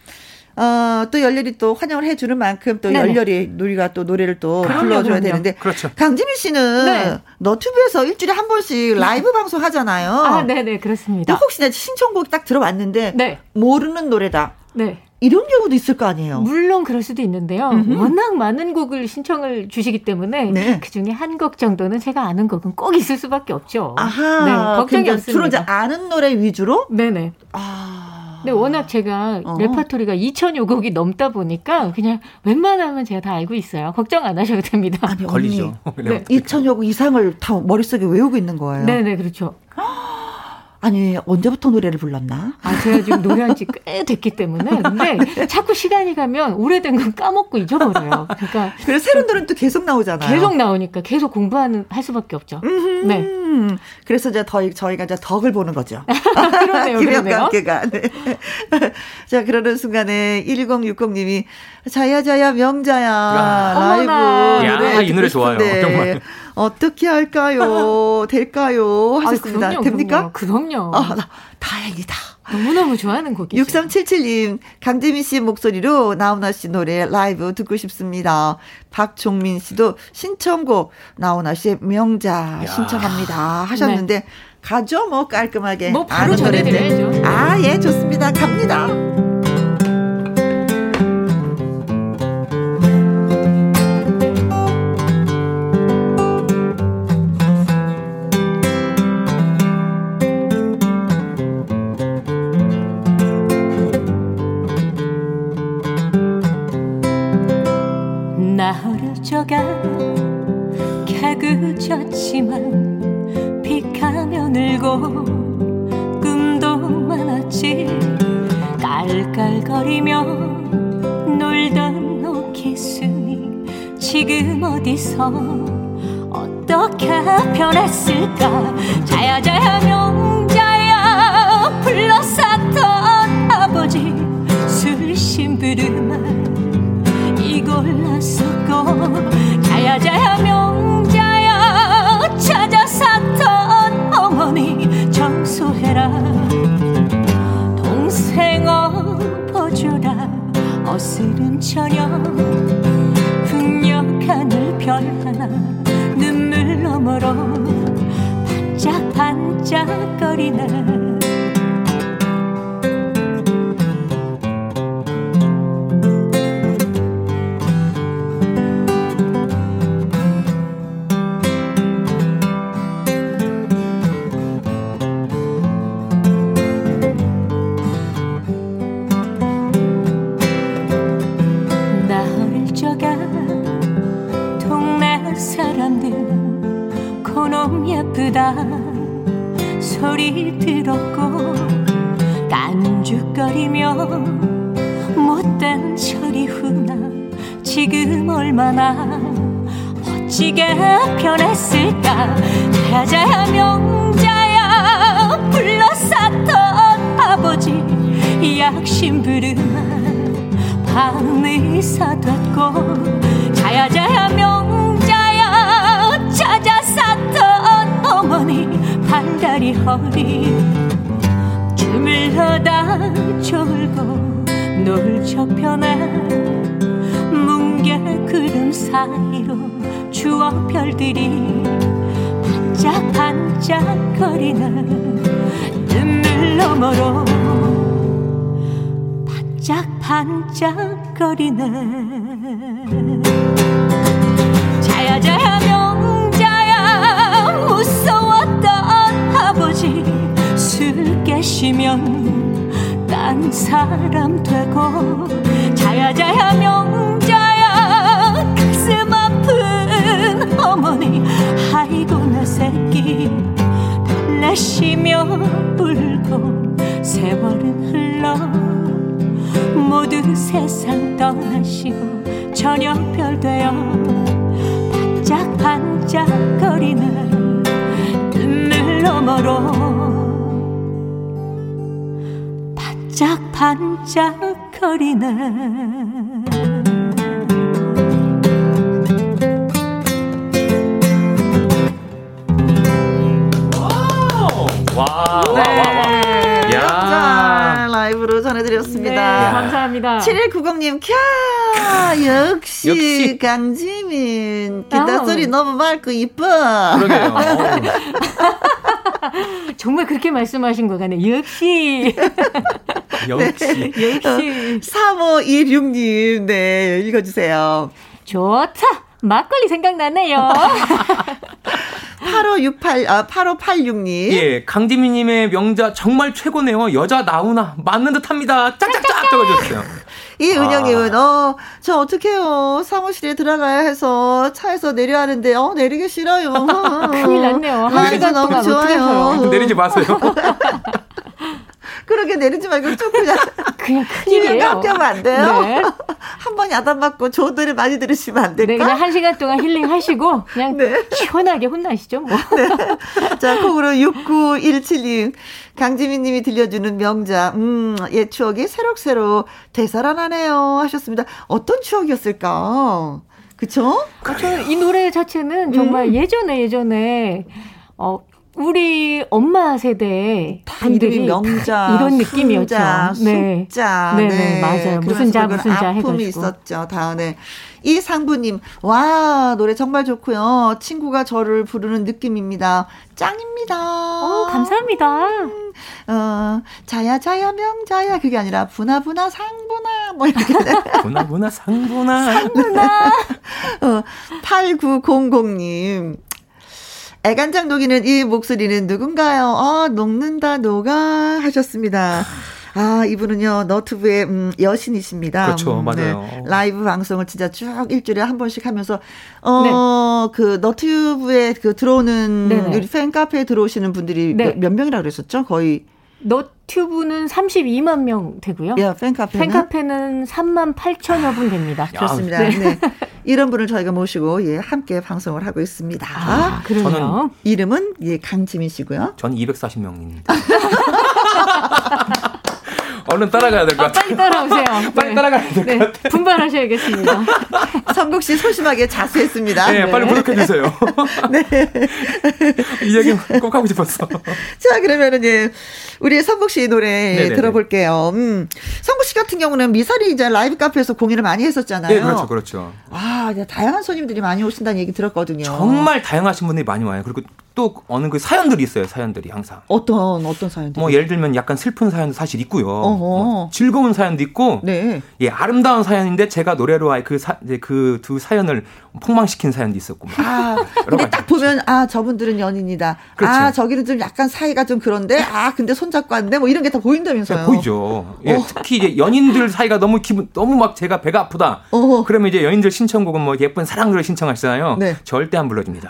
어, 또 열렬히 또 환영을 해주는 만큼 또 네네. 열렬히 우리가 또 노래를 또 그럼요, 불러줘야 그럼요. 되는데 그렇죠. 강지민 씨는 네. 너튜브에서 일주일에 한 번씩 네. 라이브 방송 하잖아요. 아, 네네 그렇습니다. 혹시나 신청곡 딱 들어봤는데 네. 모르는 노래다. 네. 이런 경우도 있을 거 아니에요. 물론 그럴 수도 있는데요. 음흠. 워낙 많은 곡을 신청을 주시기 때문에 네. 그중에 한 곡 정도는 제가 아는 곡은 꼭 있을 수밖에 없죠. 아하. 네, 걱정이 없습니다. 주로 아는 노래 위주로? 네네. 아. 근데 워낙 제가 어. 레퍼토리가 이천여 곡이 넘다 보니까 그냥 웬만하면 제가 다 알고 있어요. 걱정 안 하셔도 됩니다. 아니, 언니. 걸리죠. 네. 이천여 곡 이상을 다 머릿속에 외우고 있는 거예요. 네네, 그렇죠. 아니 언제부터 노래를 불렀나? 아 제가 지금 노래한 지 꽤 됐기 때문에 근데 네. 자꾸 시간이 가면 오래된 건 까먹고 잊어버려요. 그러니까 그래서 새로운 노래는 또 계속 나오잖아요. 계속 나오니까 계속 공부하는 할 수밖에 없죠. 음흠. 네. 그래서 이제 더, 저희가 이제 덕을 보는 거죠. 그러네요. 김혜영과 함께가. 네. 자 그러는 순간에 천육십님이 자야 자야 명자야 아, 라이브 야, 노래 이 노래 좋아요. 정말. 어떻게 할까요? 될까요? 하셨습니다. 아, 그럼요, 됩니까? 그럼요. 그럼요. 아, 다행이다. 너무너무 좋아하는 곡이죠. 육삼칠칠님 강지민 씨 목소리로 나훈아 씨 노래 라이브 듣고 싶습니다. 박종민 씨도 신청곡 나훈아 씨의 명자 야. 신청합니다 하셨는데 네. 가죠 뭐 깔끔하게. 뭐 바로 전해드려야죠. 아, 예 좋습니다. 갑니다. 젖지만 비가며 늘고 꿈도 많았지 깔깔거리며 놀던 오키스미 지금 어디서 어떻게 변했을까 자야자야 명자야 불러쌌던 아버지 술심 부르만 이 골랐었고 자야자야 명자 찾아 샀던 어머니 청소해라 동생 업어주라 어스른 저녁 풍력하늘 별 하나 눈물 너머로 반짝반짝거리네 소리 들었고 깐죽거리며 못된 철이 후나 지금 얼마나 멋지게 변했을까 자야자야 명자야 불러쌌던 아버지 약심 부르만 밤의사 됐고 자야자야 명자야 찾아쌌던 어머니 반다리 허리 주물러다 졸고 노을 저편에 뭉게 구름 사이로 추억 별들이 반짝반짝거리는 눈물 너머로 반짝반짝거리는 자야자야 아버지 술 깨시면 딴 사람 되고 자야자야 명자야 가슴 아픈 어머니 아이고 내 새끼 달래시며 울고 세월은 흘러 모두 세상 떠나시고 저녁별 되어 반짝반짝거리는 너머로 반짝반짝거리는 와우 와우 와우 야 라이브 생방송으로 전해드렸습니다. 네, 감사합니다. 칠일구공님 캬 역시, 역시. 강지민 귓다소리 아. 너무 맑고 이뻐. 그러게요. 정말 그렇게 말씀하신 거 같네. 역시. 역시. 네. 역시. 삼오일육님 네, 읽어주세요. 좋다. 막걸리 생각나네요. 팔오육팔, 아, 팔오팔육님. 예, 강지민님의 명자 정말 최고네요. 여자 나훈아 맞는 듯합니다. 짝짝짝 적어줬어요. 이 은영님은 아. 어, 저 어떡해요. 사무실에 들어가야 해서 차에서 내려 하는데 어 내리기 싫어요. 큰일 났네요. 날씨가 너무 좋아요. 내리지 마세요. 그러게 내리지 말고 쭉 그냥 그냥 큰일이에요. 깎여면 안 돼요. 네. 한 번 야단 맞고 좋은 노래 많이 들으시면 안 될까? 네, 그냥 한 시간 동안 힐링하시고 그냥 네. 시원하게 혼나시죠 뭐. 네. 자, 콩으로 육구일칠님 강지민님이 들려주는 명자 음, 옛 추억이 새록새록 되살아나네요 하셨습니다. 어떤 추억이었을까? 그쵸? 아, 저는 이 노래 자체는 정말 음. 예전에 예전에 어. 우리 엄마 세대 분들이 명자, 이런 느낌이었죠. 숫자, 네. 숫자, 네, 네, 맞아요. 무슨 자, 무슨 자 해가지고. 아픔이 있었죠. 다음에 이 상부님, 와 노래 정말 좋고요. 친구가 저를 부르는 느낌입니다. 짱입니다. 오, 감사합니다. 음, 어, 자야 자야 명자야 그게 아니라 분아 분아 상분아 뭐 이렇게 분아 분아 상분아 상분아. 어, 팔구공공님. 애간장 녹이는 이 목소리는 누군가요? 아, 녹는다, 녹아. 하셨습니다. 아, 이분은요, 너튜브의 음, 여신이십니다. 그렇죠, 음, 맞아요. 네. 라이브 방송을 진짜 쭉 일주일에 한 번씩 하면서, 어, 네. 그 너튜브에 그 들어오는, 네네. 우리 팬카페에 들어오시는 분들이 네. 몇, 몇 명이라고 그랬었죠? 거의. 너튜브는 삼십이만 명 되고요. 예, 팬카페는? 팬카페는 삼만 팔천여 분 됩니다. 야, 좋습니다. 네. 네. 이런 분을 저희가 모시고 예, 함께 방송을 하고 있습니다. 아, 그러네요. 저는 이름은 예, 강지민 씨고요. 저는 이백사십 명입니다. 얼른 따라가야 될 것 같아요. 아, 빨리 따라오세요. 빨리 네. 따라가야 될 것 네. 같아요. 분발하셔야겠습니다. 성국 씨 소심하게 자수했습니다. 네, 네. 빨리 구독해주세요. 네. 이 얘기 꼭 하고 싶었어. 자, 그러면은, 예, 우리 성국 씨 노래 네네네. 들어볼게요. 음. 성국 씨 같은 경우는 미사리 이제 라이브 카페에서 공연을 많이 했었잖아요. 네, 그렇죠, 그렇죠. 아, 다양한 손님들이 많이 오신다는 얘기 들었거든요. 정말 다양하신 분들이 많이 와요. 그리고 또 어느 그 사연들이 있어요. 사연들이 항상 어떤 어떤 사연들? 뭐 예를 들면 약간 슬픈 사연도 사실 있고요. 뭐 즐거운 사연도 있고, 네, 예 아름다운 사연인데 제가 노래로 아예 그 그 두 사연을 폭망시킨 사연도 있었고. 아, 근데 딱 보면 아 저분들은 연인이다. 그렇죠. 아 저기는 좀 약간 사이가 좀 그런데 아 근데 손잡고 왔는데 뭐 이런 게 다 보인다면서요? 네, 보이죠. 예, 특히 이제 연인들 사이가 너무 기분 너무 막 제가 배가 아프다. 어허. 그러면 이제 연인들 신청곡은 뭐 예쁜 사랑들을 신청하시잖아요. 네. 절대 안 불러줍니다.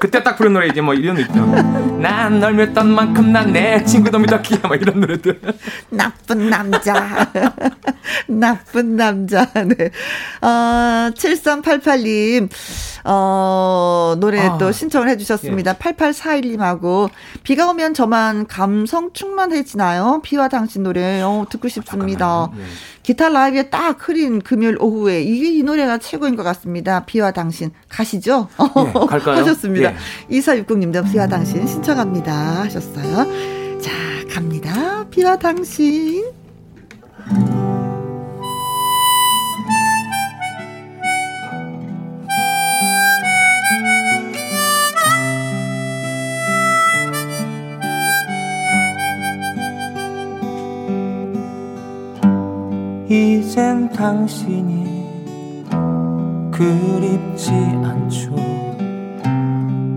그때 딱 부른 노래 이제 뭐 이런 거 있죠. 난 널 믿던 만큼 난 내 친구도 믿었기야 막 이런 노래들. 나쁜 남자. 나쁜 남자. 네. 어, 칠삼팔팔님 어, 노래 아, 또 신청을 해주셨습니다. 예. 팔팔사일님하고 비가 오면 저만 감성 충만해지나요? 비와 당신 노래 어, 듣고 싶습니다. 예. 기타 라이브에 딱 흐린 금요일 오후에 이게 이 노래가 최고인 것 같습니다. 비와 당신 가시죠? 예, 갈까요? 하셨습니다. 예. 이사육공님도 비와 당신 신청합니다 하셨어요. 자 갑니다. 비와 당신. 이젠 당신이 그립지 않죠.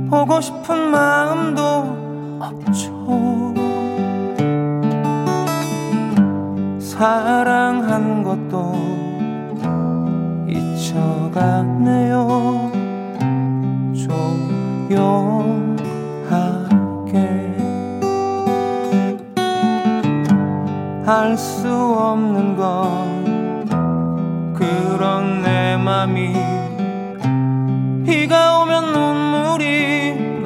보고 싶은 마음도 없죠. 사랑한 것도 잊혀갔네요. 조용하게 알 수 없는 건 그런 내 맘이 비가 오면 눈물이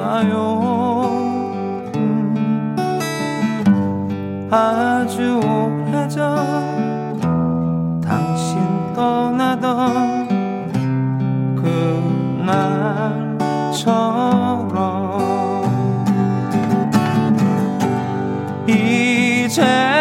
아주 오래전 당신 떠나던 그날처럼 이제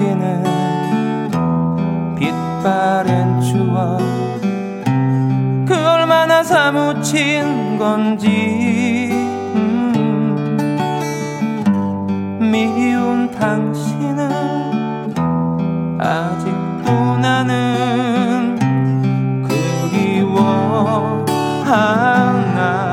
쏟아지는 빛바랜 추억 그 얼마나 사무친 건지 음 미운 당신은 아직도 나는 그리워하나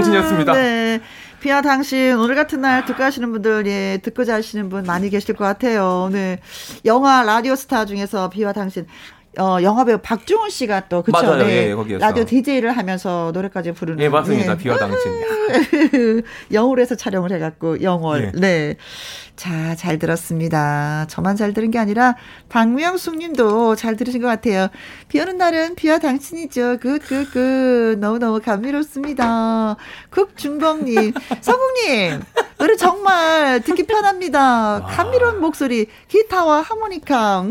당신이었습니다. 네. 비와 당신 오늘 같은 날 듣고 하시는 분들 예 듣고자 하시는 분 많이 계실 것 같아요. 네. 영화 라디오 스타 중에서 비와 당신 어 영화 배우 박중훈 씨가 또 그쵸? 맞아요. 네. 예, 거기에서. 라디오 디제이를 하면서 노래까지 부르는 예, 맞습니다. 예. 비와 당신. 영월에서 촬영을 해 갖고 영월. 예. 네. 자, 잘 들었습니다. 저만 잘 들은 게 아니라 박명숙 님도 잘 들으신 것 같아요. 비 오는 날은 비와 당신이죠. 굿굿굿. 너무너무 감미롭습니다. 국준범 님, 성국 님. 노래 정말 듣기 편합니다. 감미로운 목소리, 기타와 하모니카.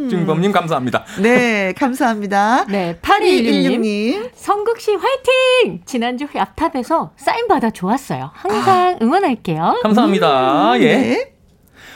국준범 님 감사합니다. 네, 감사합니다. 네, 팔이일육 님. 성국 씨 화이팅! 지난주 앞탑에서 사인 받아 좋았어요. 항상 응원할게요. 감사합니다. 음, 예. 네.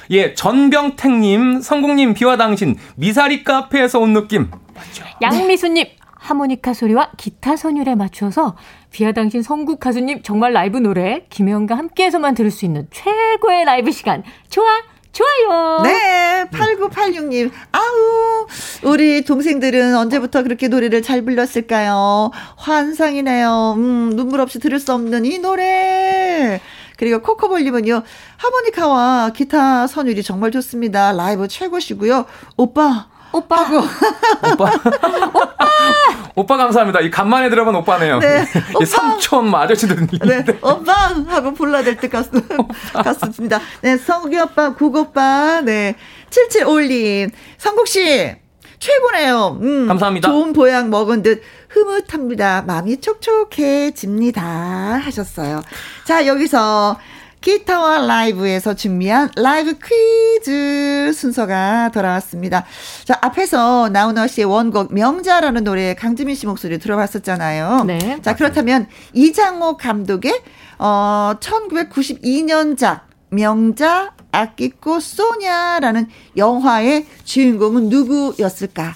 예, 전병택님, 성국님, 비와 당신, 미사리 카페에서 온 느낌. 맞죠. 양미수님, 네. 하모니카 소리와 기타 선율에 맞춰서 비와 당신 성국 가수님 정말 라이브 노래 김혜영과 함께해서만 들을 수 있는 최고의 라이브 시간. 좋아. 좋아요. 네. 팔구팔육 님. 아우 우리 동생들은 언제부터 그렇게 노래를 잘 불렀을까요? 환상이네요. 음, 눈물 없이 들을 수 없는 이 노래. 그리고 코코볼님은요. 하모니카와 기타 선율이 정말 좋습니다. 라이브 최고시고요. 오빠. 오빠. 오빠. 오빠. 오빠 감사합니다. 이 간만에 들어본 오빠네요. 네. 오빠. 삼촌 아저씨들. 네. 오빠 하고 불러야 될 때 갔, 갔습니다. 네. 성국이 오빠, 국오빠. 네. 칠칠오일 님. 성국씨, 최고네요. 음. 감사합니다. 좋은 보양 먹은 듯 흐뭇합니다. 마음이 촉촉해집니다. 하셨어요. 자, 여기서. 기타와 라이브에서 준비한 라이브 퀴즈 순서가 돌아왔습니다. 자, 앞에서 나훈아 씨의 원곡 명자라는 노래에 강지민 씨 목소리 들어봤었잖아요. 네. 자, 맞습니다. 그렇다면 이장호 감독의 어, 천구백구십이 년작 명자 아끼꼬 쏘냐라는 영화의 주인공은 누구였을까?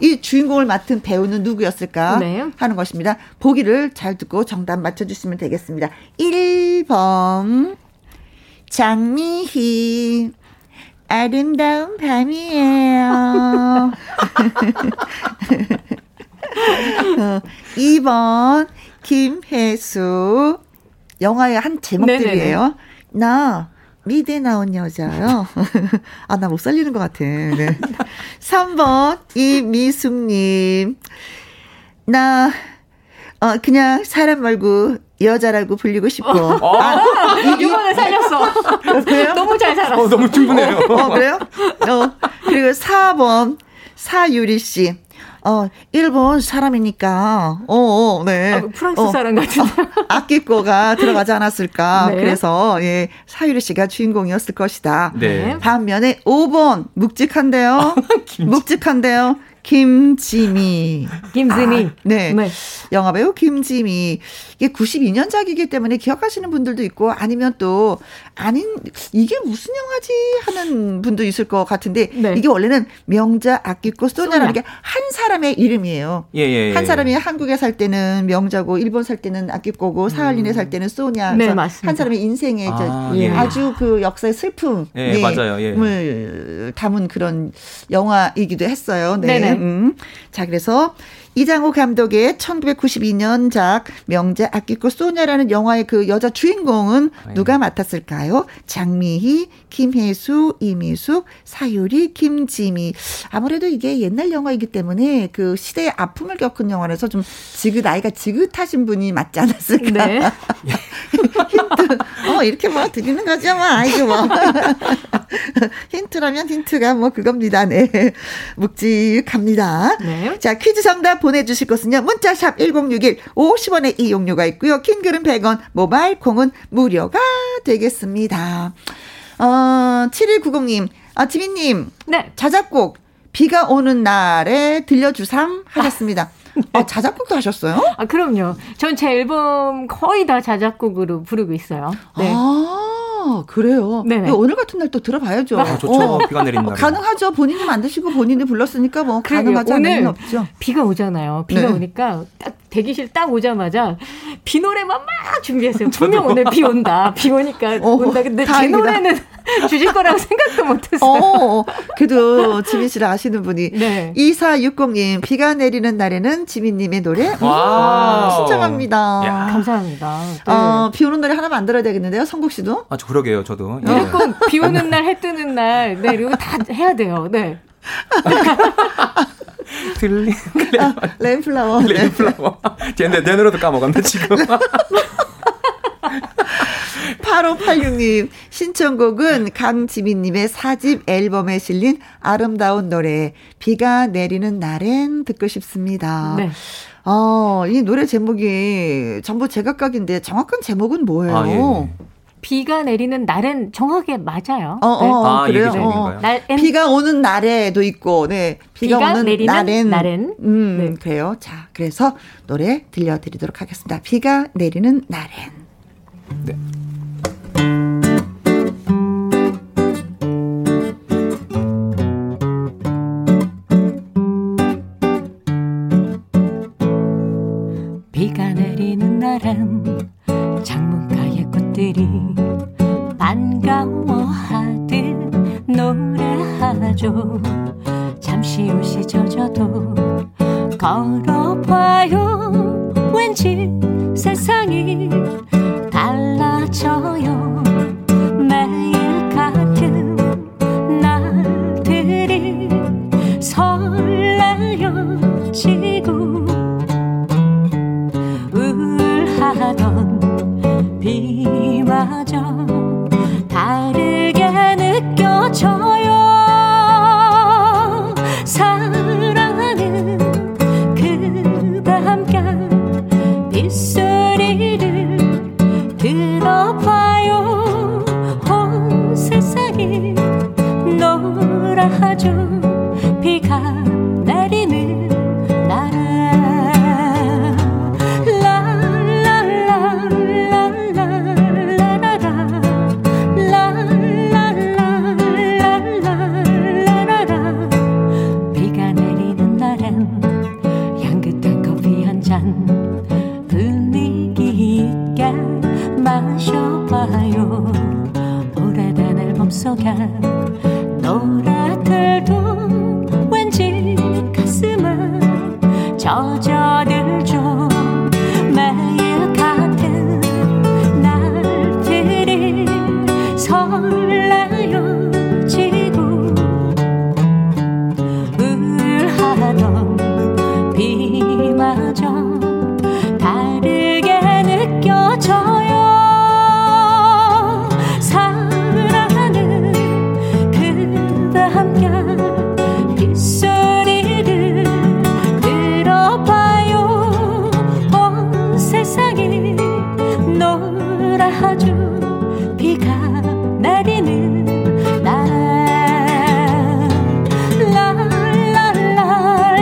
이 주인공을 맡은 배우는 누구였을까 네. 하는 것입니다. 보기를 잘 듣고 정답 맞춰주시면 되겠습니다. 일 번 장미희 아름다운 밤이에요. 이 번 김혜수 영화의 한 제목들이에요. 나 미대 나온 여자요. 아, 나 못 살리는 것 같아. 네. 삼 번, 이미숙님. 나, 어, 그냥 사람 말고 여자라고 불리고 싶어. 어. 아, 이거는 살렸어. 그래요? 너무 잘 살았어. 어, 너무 충분해요. 어, 그래요? 어, 그리고 사 번, 사유리씨. 어, 일본 사람이니까, 어, 어 네. 아, 프랑스 어, 사람 같은데. 어, 아끼꼬가 들어가지 않았을까. 네. 그래서, 예, 사유리 씨가 주인공이었을 것이다. 네. 반면에 오 번, 묵직한데요. 묵직한데요. 김지미. 김지미. 아, 네. 네. 영화배우 김지미. 이게 구십이 년작이기 때문에 기억하시는 분들도 있고, 아니면 또, 아닌, 이게 무슨 영화지? 하는 분도 있을 것 같은데, 네. 이게 원래는 명자 아끼꼬 쏘냐라는 게 한 사람의 이름이에요. 예, 예, 예. 한 사람이 한국에 살 때는 명자고, 일본 살 때는 아끼꼬고, 사할린에 음. 살 때는 쏘냐. 네, 맞습니다. 한 사람의 인생의 아, 예. 아주 그 역사의 슬픔을 예, 예, 맞아요. 예. 담은 그런 영화이기도 했어요. 네. 네네. 음. 자, 그래서 이장호 감독의 천구백구십이 년작 명자 아끼꼬 쏘냐라는 영화의 그 여자 주인공은 누가 맡았을까요? 장미희, 김혜수, 이미숙, 사유리, 김지미. 아무래도 이게 옛날 영화이기 때문에 그 시대의 아픔을 겪은 영화라서 좀 지긋 나이가 지긋하신 분이 맞지 않았을까? 네. 힌트. 어 이렇게 뭐 드리는 거죠, 뭐 아이고 뭐. 힌트라면 힌트가 뭐 그겁니다. 네. 묵직합니다. 네. 자, 퀴즈 정답 보내주실 것은요. 문자샵 일공육일 오십 원의 이용료가 있고요. 킹글은 백 원, 모바일 콩은 무료가 되겠습니다. 어, 칠일구공님, 아, 지민님. 네. 자작곡, 비가 오는 날에 들려주삼 하셨습니다. 아, 자작곡도 하셨어요? 아, 그럼요. 전 제 앨범 거의 다 자작곡으로 부르고 있어요. 네. 아. 아, 그래요. 네네. 오늘 같은 날 또 들어봐야죠. 아, 좋죠. 어. 비가 내리는 날. 가능하죠. 본인이 만드시고 본인이 불렀으니까 뭐 가능하지 않을 리는 없죠. 비가 오잖아요. 비가 네. 오니까 딱 대기실 딱 오자마자 비 노래만 막 준비했어요. 분명 오늘 비 온다. 비 오니까 어, 온다. 근데 다행이다. 제 노래는 주실 거라고 생각도 못했어요. 어, 그래도 지민 씨를 아시는 분이 네. 이사육공님 비가 내리는 날에는 지민님의 노래 와, 신청합니다. 야. 감사합니다. 네. 어, 비 오는 노래 하나 만들어야 되겠는데요. 성국 씨도? 아, 그러게요. 저도. 예. 무조건 비 오는 날, 해 뜨는 날. 네, 이거 다 해야 돼요. 네. 들리, 아, 레인플라워. 레인플라워. 제 노래도 까먹었네, 지금. 팔오팔육님 신청곡은 강지민님의 사집 앨범에 실린 아름다운 노래 비가 내리는 날엔 듣고 싶습니다. 네. 어, 이 노래 제목이 전부 제각각인데 정확한 제목은 뭐예요? 아, 예. 비가 내리는 날엔 정확하게 맞아요. 어, 네. 아, 그래요. 어. 날, 비가 오는 날에도 있고, 네. 비가, 비가 오는 내리는 날엔, 날엔. 음, 네. 그래요. 자, 그래서 노래 들려드리도록 하겠습니다. 비가 내리는 날엔. 네. 비가 내리는 날엔 창문가의 꽃들이 반가워하듯 노래하죠. 잠시 옷이 젖어도 걸어봐요. 왠지 세상이 달라져요. 매일 같은 날들이 설레어지고 우울하던 비마저 다르게 느껴져요. 사랑은 그대 함께 빗소리를 들어봐요. 온 세상이 노랗죠. 비가 내리는 날에 분위기 있게 마셔봐요. 오래된 앨범 속에 노래들도 왠지 가슴에 젖어들죠. 매일 같은 날들이 설레어지고 우울하던 비마저 내리는 날. 라, 라, 라,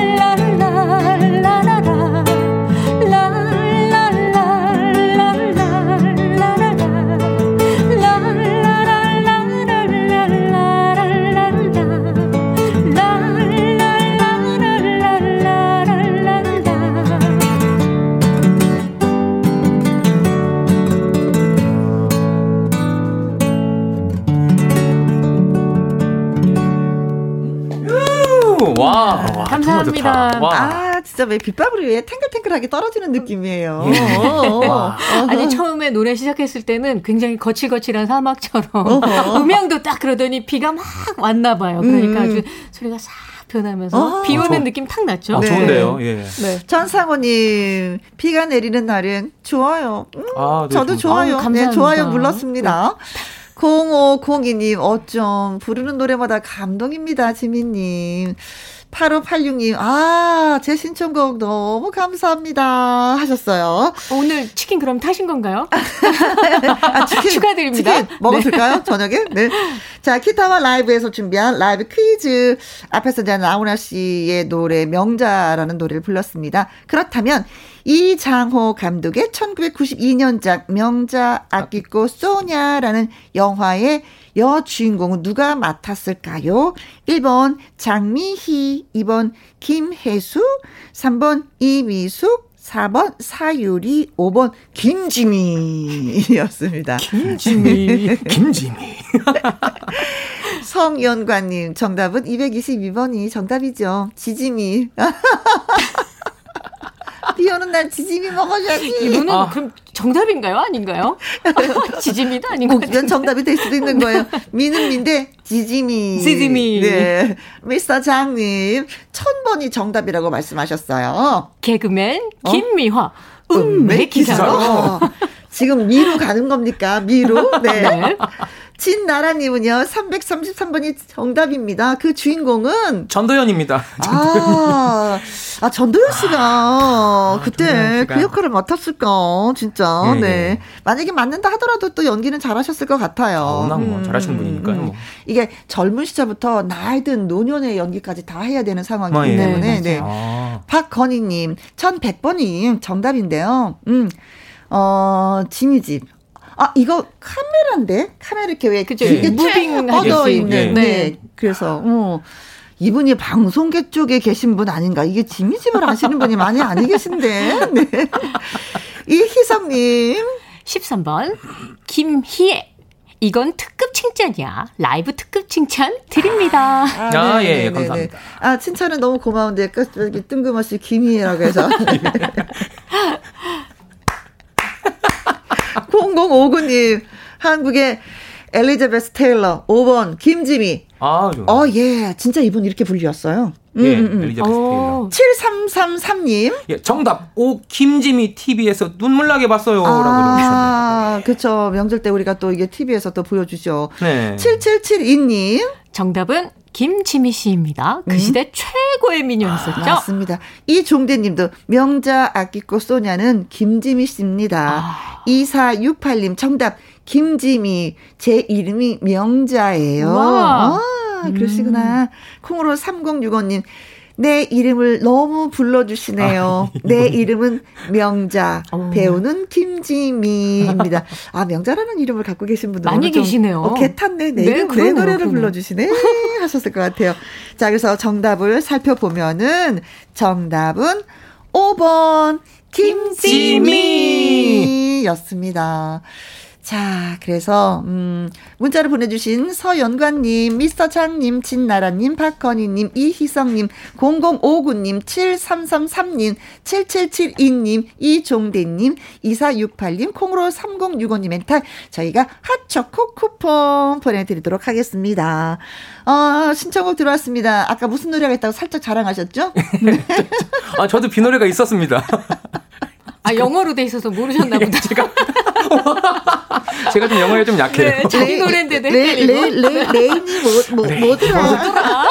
와, 와, 감사합니다. 와. 아 진짜 왜 빗방울이 왜 탱글탱글하게 떨어지는 느낌이에요. 예. 어. 아니 처음에 노래 시작했을 때는 굉장히 거칠거칠한 사막처럼 음향도 딱 그러더니 비가 막 왔나 봐요. 그러니까 음. 아주 소리가 싹 변하면서 어, 비 오는 저, 느낌 탁 났죠. 아, 네. 좋은데요. 예. 네. 전상호님 비가 내리는 날은 좋아요. 음, 아, 네, 저도 좋아요. 아, 감사합니다. 네, 좋아요 눌렀습니다. 네. 공오공이 님 어쩜 부르는 노래마다 감동입니다. 지민님. 팔오팔육 님 아, 제 신청곡 너무 감사합니다 하셨어요. 오늘 치킨 그럼 타신 건가요? 아, 치킨, 추가드립니다. 치킨 먹어줄까요? 네. 저녁에? 네. 자, 기타와 라이브에서 준비한 라이브 퀴즈. 앞에서 나훈아 씨의 노래 명자라는 노래를 불렀습니다. 그렇다면 이장호 감독의 천구백구십이 년작 명자 아끼꼬 쏘냐라는 영화의 여주인공은 누가 맡았을까요? 일 번 장미희, 이 번 김혜수, 삼 번 이미숙, 사 번 사유리, 오 번 김지미였습니다. 김지미, 김지미. 성연관님 정답은 이백이십이 번이 정답이죠. 지지미. 비 오는 날 지짐이 먹어야지. 이분은 아. 그럼 정답인가요? 아닌가요? 지짐이도 아닌 것 같은데. 정답이 될 수도 있는 거예요. 미는 민데 지짐이. 지짐이. 네. 미스터 장님. 천 번이 정답이라고 말씀하셨어요. 개그맨 김미화. 어? 음메 기사로. 지금 미로 가는 겁니까? 미로? 네. 네. 진나라님은요, 삼백삼십삼 번이 정답입니다. 그 주인공은? 전도연입니다. 전도연. 아, 아, 전도연 씨가 아, 그때 전도연 씨가. 그 역할을 맡았을까, 진짜. 예, 네. 예. 만약에 맞는다 하더라도 또 연기는 잘하셨을 것 같아요. 아, 워낙 뭐, 음, 잘하시는 분이니까요. 음. 이게 젊은 시절부터 나이든 노년의 연기까지 다 해야 되는 상황이기 아, 예, 때문에. 네. 아. 박건희님, 천백 번이 정답인데요. 음. 어, 지미집. 아, 이거 카메라인데? 카메라 이렇게 왜, 그쵸? 이게 무빙 뻗어 있는. 네. 네. 그래서, 어. 이분이 방송계 쪽에 계신 분 아닌가? 이게 지미집을 아시는 분이 많이 아니 계신데. 네. 이희성님. 십삼 번. 김희애. 이건 특급 칭찬이야. 라이브 특급 칭찬 드립니다. 아, 네, 아 예, 예, 감사합니다. 아, 칭찬은 너무 고마운데, 뜬금없이 김희애라고 해서. 공공오구 님 한국의 엘리자베스 테일러 오 번 김지미. 아, 좋아요. 어, 예. 진짜 이분 이렇게 불렸어요. 예, 음, 엘리자베스 오. 테일러. 칠삼삼삼 님. 예, 정답. 오, 김지미 티비에서 눈물 나게 봤어요. 아, 라고 그러셨네요. 그렇죠. 명절 때 우리가 또 이게 티비에서 또 보여주죠. 네. 칠칠칠이 님. 정답은 김지미 씨입니다. 그 음? 시대 최고의 미녀였었죠. 아, 맞습니다. 이종대님도 명자 아끼꼬 쏘냐는 김지미 씨입니다. 아. 이사육팔 님 정답 김지미. 제 이름이 명자예요. 와. 아, 그러시구나. 음. 콩으로 삼공육오 님 내 이름을 너무 불러주시네요. 아, 내 이름은 명자. 어. 배우는 김지미입니다. 아, 명자라는 이름을 갖고 계신 분들 많이 계시네요. 어, 개탄네. 내, 네, 내 노래를 그럼. 불러주시네 하셨을 것 같아요. 자, 그래서 정답을 살펴보면은 정답은 오 번 김지미였습니다. 자, 그래서 음, 문자를 보내주신 서연관님, 미스터장님, 진나라님, 박건희님, 이희성님, 공공오구 님, 칠삼삼삼 님, 칠칠칠이 님, 이종대님, 이사육팔 님, 콩으로 삼공육오 님 멘탈 저희가 핫초코 쿠폰 보내드리도록 하겠습니다. 어, 신청곡 들어왔습니다. 아까 무슨 노래가 있다고 살짝 자랑하셨죠? 아, 저도 비 노래가 있었습니다. 아, 영어로 돼 있어서 모르셨나 보다. 제가 제가 좀 영어에 좀 약해요. 네, 자기 노래인데 레이 레이니 뭐뭐 뭐더라.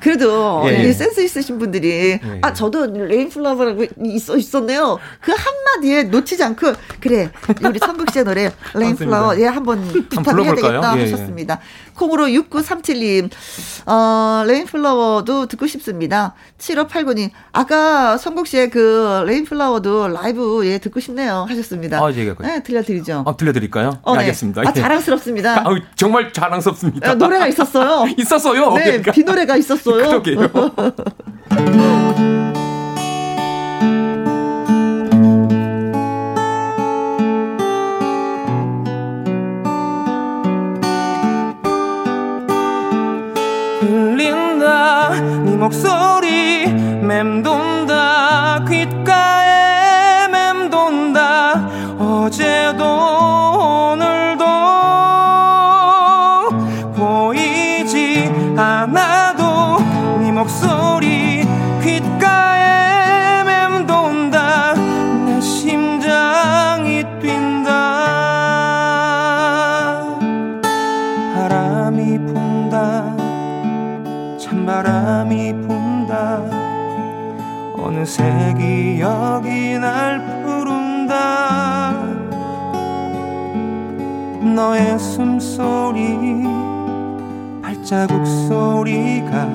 그래도 예. 예, 센스 있으신 분들이 예. 아, 저도 레인플라워라고 있어 있었네요. 그 한마디에 놓치지 않고 그래 우리 천국 씨의 노래 레인플라워 예 한번 부탁해야 되겠다 예, 예. 하셨습니다. 콩으로 육구삼칠 님 어, 레인플라워도 듣고 싶습니다. 칠오팔구 님 아까 천국 씨의 그 레인플라워도 라이브 예 듣고 싶네요 하셨습니다. 아, 예, 네, 들려드리죠. 아, 들려드릴까요? 어, 네. 알겠습니다. 아, 자랑스럽습니다. 아, 정말 자랑스럽습니다. 아, 노래가 있었어요. 있었어요. 네, 그러니까. 비 노래가 있었어요. 흘린 나 네 목소리 맴돈다 귓가에 맴돈다 어제도 오늘도 보이지 않아도 네 목소리 귓가에 맴돈다 내 심장이 뛴다 바람이 분다 찬바람이 분다 어느새 기억이 날 부른다 너의 숨소리 발자국 소리가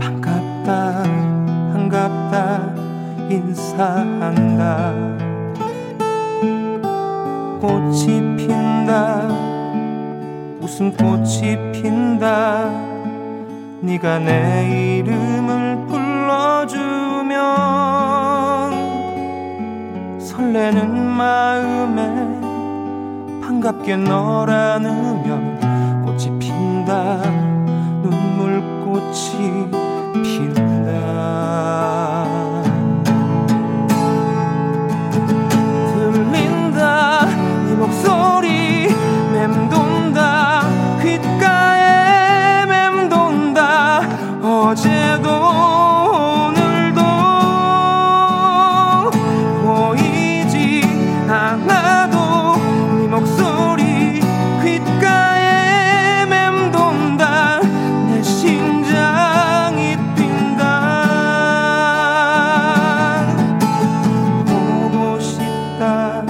반갑다 반갑다 인사한다 꽃이 핀다 웃음꽃이 핀다 네가 내 이름을 불러주면 설레는 마음에 반갑게 널 안으면 꽃이 핀다 눈물꽃이 핀다 들린다 네 목소리 맴돈다 어제도 오늘도 보이지 않아도 네 목소리 귓가에 맴돈다 내 심장이 뛴다 보고 싶다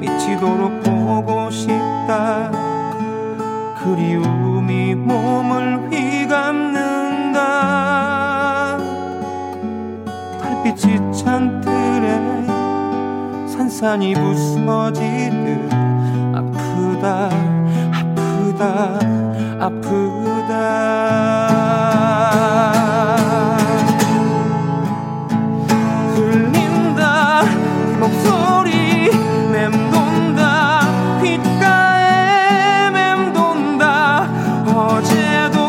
미치도록 보고 싶다 그리움이 몸을 휘감는 빛이 찬틀에 산산이 부서지듯 아프다 아프다 아프다 들린다 네 목소리 맴돈다 귓가에 맴돈다 어제도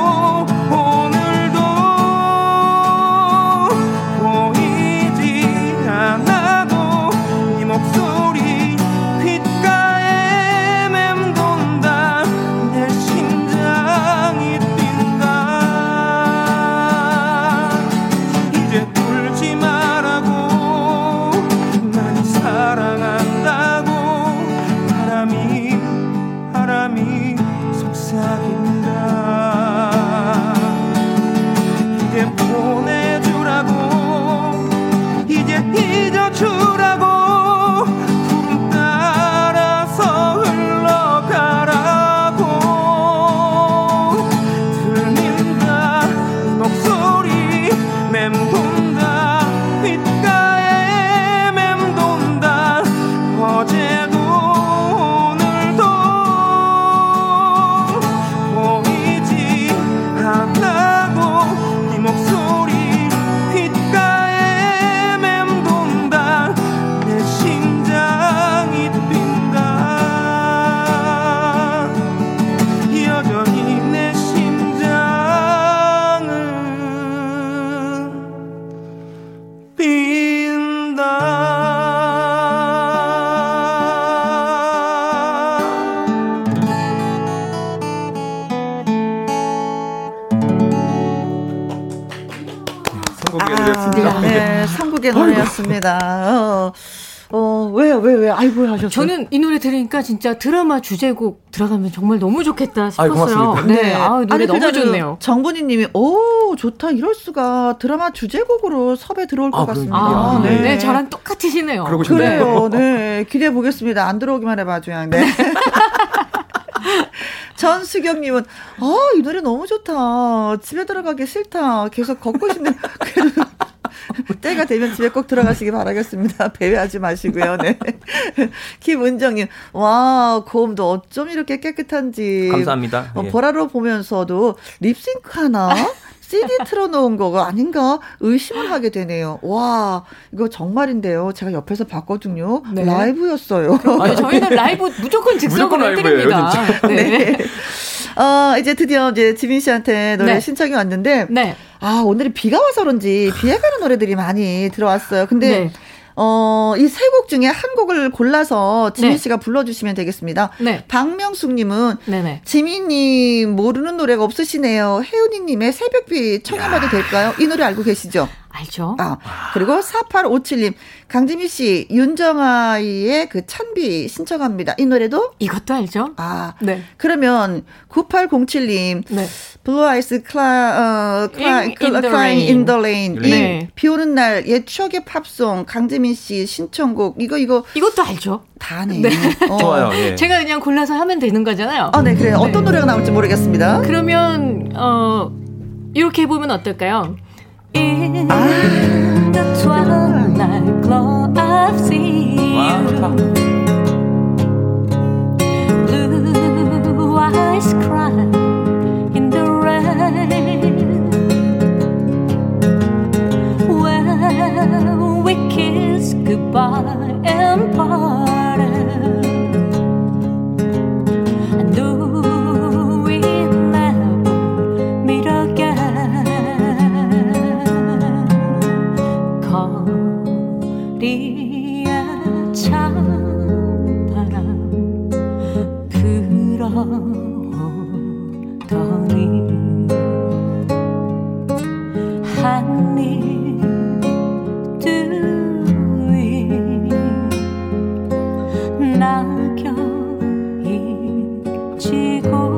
노래였습니다. 어, 왜, 왜, 왜, 아이고 하셨어요? 저는 이 노래 들으니까 진짜 드라마 주제곡 들어가면 정말 너무 좋겠다 싶었어요. 아이, 네, 네. 아, 노래 아니, 너무 좋네요. 정군이님이 오 좋다 이럴 수가 드라마 주제곡으로 섭외 들어올 것 아, 같습니다. 아, 네. 네, 저랑 똑같으시네요. 그러고 싶네요. 그래요, 네 기대해 보겠습니다. 안 들어오기만 해봐 주양. 네. 전수경님은 아, 이 노래 너무 좋다. 집에 들어가기 싫다. 계속 걷고 싶네. 그래도 때가 되면 집에 꼭 들어가시기 바라겠습니다. 배회하지 마시고요. 네. 김은정님, 와 고음도 어쩜 이렇게 깨끗한지. 감사합니다. 어, 보라로 예. 보면서도 립싱크 하나 씨디 틀어놓은 거가 아닌가 의심을 하게 되네요. 와, 이거 정말인데요. 제가 옆에서 봤거든요. 네. 라이브였어요. 아니, 저희는 라이브 무조건 즉석으로 해드립니다. 네. 네. 어, 이제 드디어 이제 지민 씨한테 노래 네. 신청이 왔는데, 네. 아, 오늘이 비가 와서 그런지 비에 가는 노래들이 많이 들어왔어요. 근데, 네. 어, 이 세 곡 중에 한 곡을 골라서 지민 네. 씨가 불러주시면 되겠습니다. 네. 박명숙님은 네네. 지민님 모르는 노래가 없으시네요. 혜은이님의 새벽비 청해봐도 될까요? 이 노래 알고 계시죠? 알죠. 아, 그리고 사팔오칠님 강지민 씨 윤정아의 그 찬비 신청합니다. 이 노래도 이것도 알죠. 아, 네. 그러면 구팔공칠님 네. Blue Eyes Cry, 어, Cry, in, Crying in the Rain. 네. 비오는 날 옛 추억의 팝송 강지민 씨 신청곡 이거 이거 이것도 알죠. 다 아네. 네. 어. 좋아요. 예. 제가 그냥 골라서 하면 되는 거잖아요. 아, 네, 그래. 네. 어떤 노래가 나올지 모르겠습니다. 그러면 어 이렇게 해보면 어떨까요? In the twilight glow I've seen blue eyes cry in the rain when we kiss goodbye and parted I knew we'd never meet again 우리의 찬바람 불어오더니 한입 두입 낙엽이 지고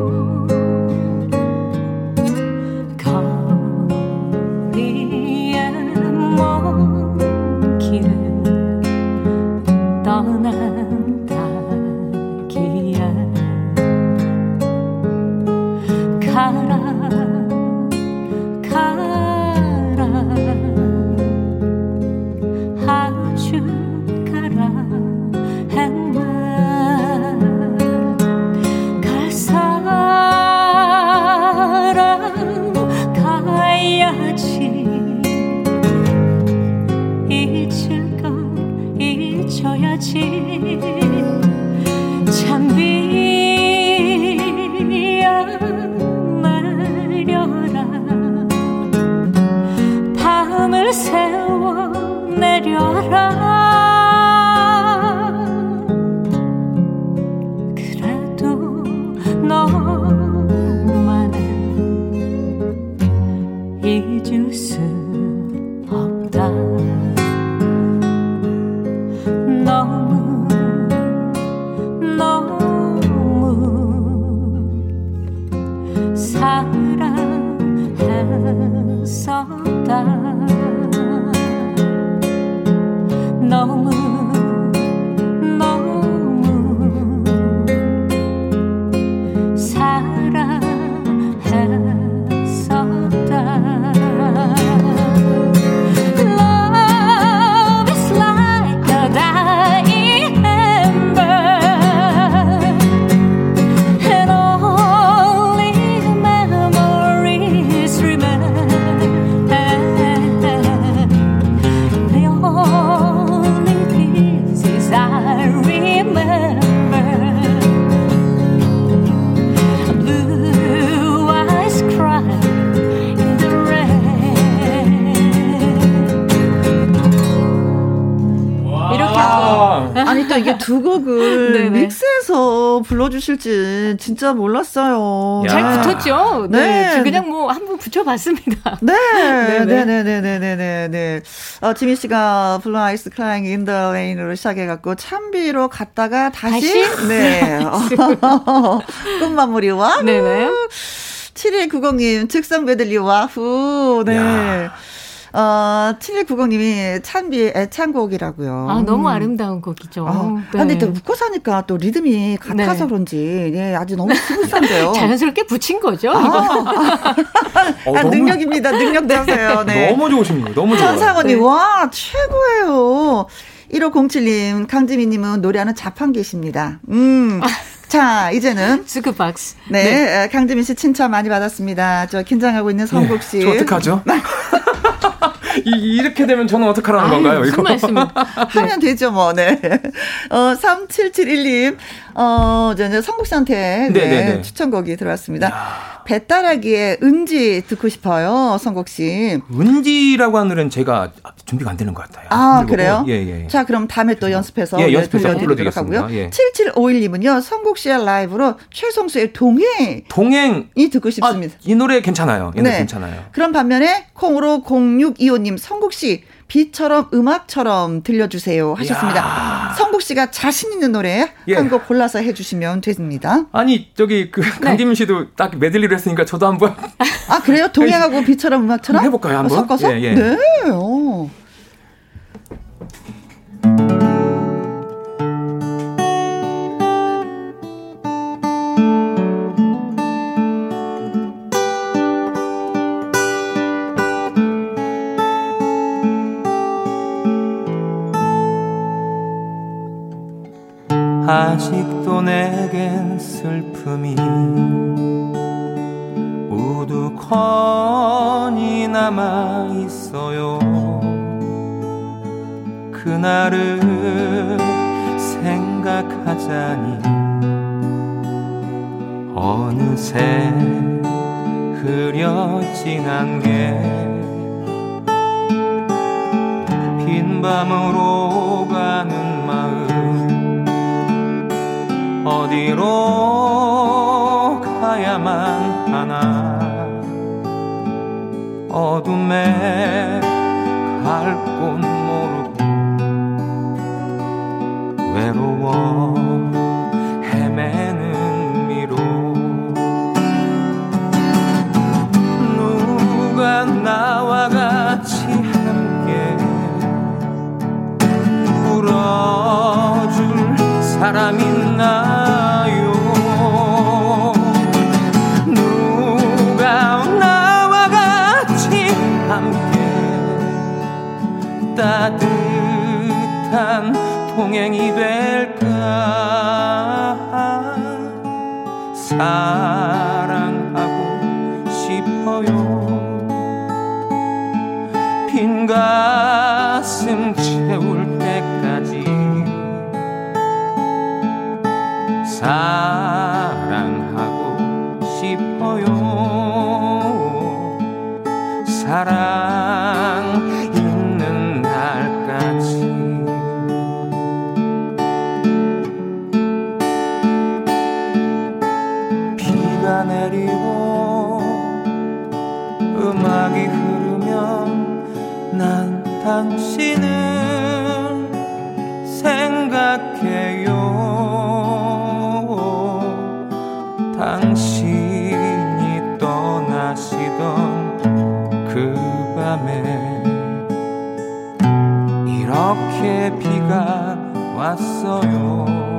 두 곡을 네네. 믹스해서 불러주실지 진짜 몰랐어요. 야. 잘 붙었죠? 네. 네. 그냥 뭐 한번 붙여봤습니다. 네. 네네네네네네. 어, 지민 씨가 Blue Eyes Crying in the Rain으로 시작해갖고 찬비로 갔다가 다시? 다시? 네. 끝마무리 와후. 네네. 칠일구공님 즉석 메들리 와후. 네. 야. 어, 칠일구공님이 찬비의 애창곡이라고요. 아, 너무 아름다운 곡이죠. 아, 네. 근데 또 웃고 사니까 또 리듬이 같아서 네. 그런지, 예, 아주 너무 스무스한데요. 자연스럽게 붙인 거죠? 아, 이거. 어, 아, 너무, 능력입니다. 능력 되세요. 네. 너무 좋으십니다. 너무 좋아요. 천상원이, 네. 와, 최고예요. 일오공칠님, 강지민님은 노래하는 자판기십니다. 음. 아. 자, 이제는 스크박스. 네, 네. 강지민 씨 칭찬 많이 받았습니다. 저 긴장하고 있는 성국 씨. 네, 저 어떡하죠? 이, 이렇게 되면 저는 어떡하라는 아유, 건가요? 무슨 이거? 말씀 하면 되죠, 뭐. 네. 어, 삼칠칠일 님, 어, 저는 성국 씨한테 네, 추천곡이 들어왔습니다. 야. 배따라기의 은지 듣고 싶어요, 성국 씨. 은지라고 하는 노래는 제가 준비가 안 되는 것 같아요. 아, 그래요? 예, 예. 자, 그럼 다음에 또 연습해서. 예, 연습해서 불러드리도록 하고요. 예. 칠칠오일 님은요, 성국 씨의 라이브로 최성수의 동행. 동행이 듣고 싶습니다. 아, 이 노래 괜찮아요. 이 노래 네. 괜찮아요. 그럼 반면에, 콩으로 공육이오 님, 성국 씨. 비처럼 음악처럼 들려주세요 하셨습니다. 이야. 성국 씨가 자신 있는 노래 예. 한 곡 골라서 해주시면 됩니다. 아니 저기 그 강지민 씨도 네. 딱 메들리로 했으니까 저도 한번 아 그래요? 동행하고 비처럼 음악처럼 해볼까요 한번? 섞어서? 예, 예. 네. 오. 아직도 내겐 슬픔이 우두커니 남아있어요. 그날을 생각하자니 어느새 흐려지난 게 빈밤으로 가는 마음 어디로 가야만 하나 어둠에 갈 곳 모르고 외로워 헤매는 미로 누가 나와 같이 함께 울어줄 사람 있나요? 누가 나와 같이 함께 따뜻한 동행이 될까? 사랑하고 싶어요. 빈 가슴 채울 때까지 사랑하고 싶어요. 사랑 있는 날까지. 비가 내리고 음악이 흐르면 난 당신을 생각해요. 당신이 떠나시던 그 밤에 이렇게 비가 왔어요.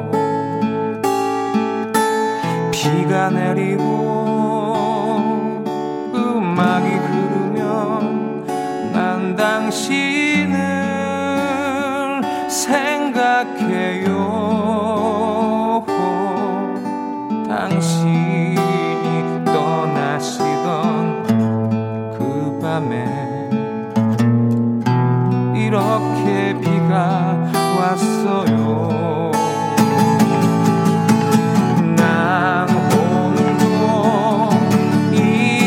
비가 내리고 음악이 흐르면 난 당신을 생각해요. 당신이 떠나시던 그 밤에 이렇게 비가 왔어요. 난 오늘도 이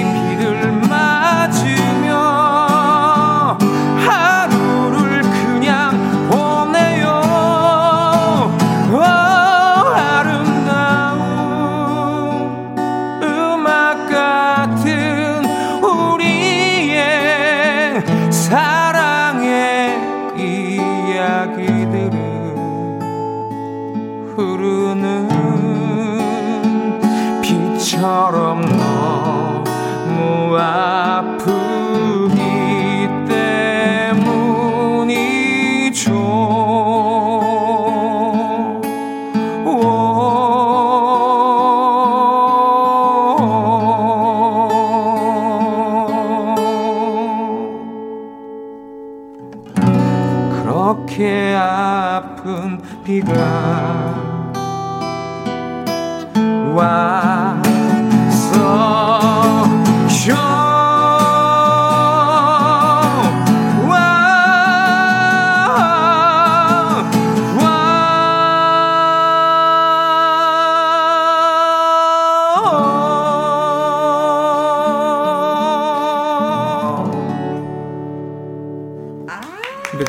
비를 맞으며 하루를 그냥 보내요. 처럼 너무 아프기 때문이죠. 그렇게 아픈 비가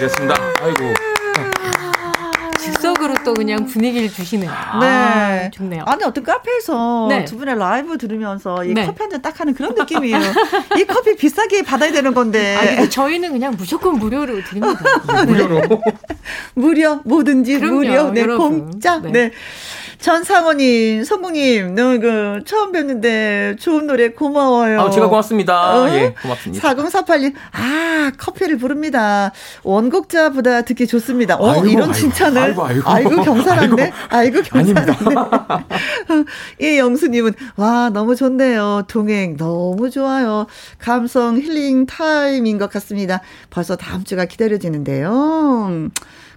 됐습니다. 아이고. 즉석으로 또 그냥 분위기를 주시네요. 네. 아, 좋네요. 아니, 어떤 카페에서 네. 두 분의 라이브 들으면서 이 네. 커피 한 잔 딱 하는 그런 느낌이에요. 이 커피 비싸게 받아야 되는 건데. 아니, 저희는 그냥 무조건 무료로 드립니다. 무료로. 무료, 뭐든지 그럼요, 무료. 네, 여러분. 공짜. 네. 네. 전상원님, 성국님, 그 처음 뵙는데 좋은 노래 고마워요. 아, 제가 고맙습니다. 어? 예, 고맙습니다. 사공사팔님, 아, 커피를 부릅니다. 원곡자보다 듣기 좋습니다. 어, 아이고, 이런 아이고, 칭찬을. 아이고, 아이고, 아이고 경사한데? 아이고, 경사한데? 예, 영수님은, 와, 너무 좋네요. 동행 너무 좋아요. 감성 힐링 타임인 것 같습니다. 벌써 다음 주가 기다려지는데요.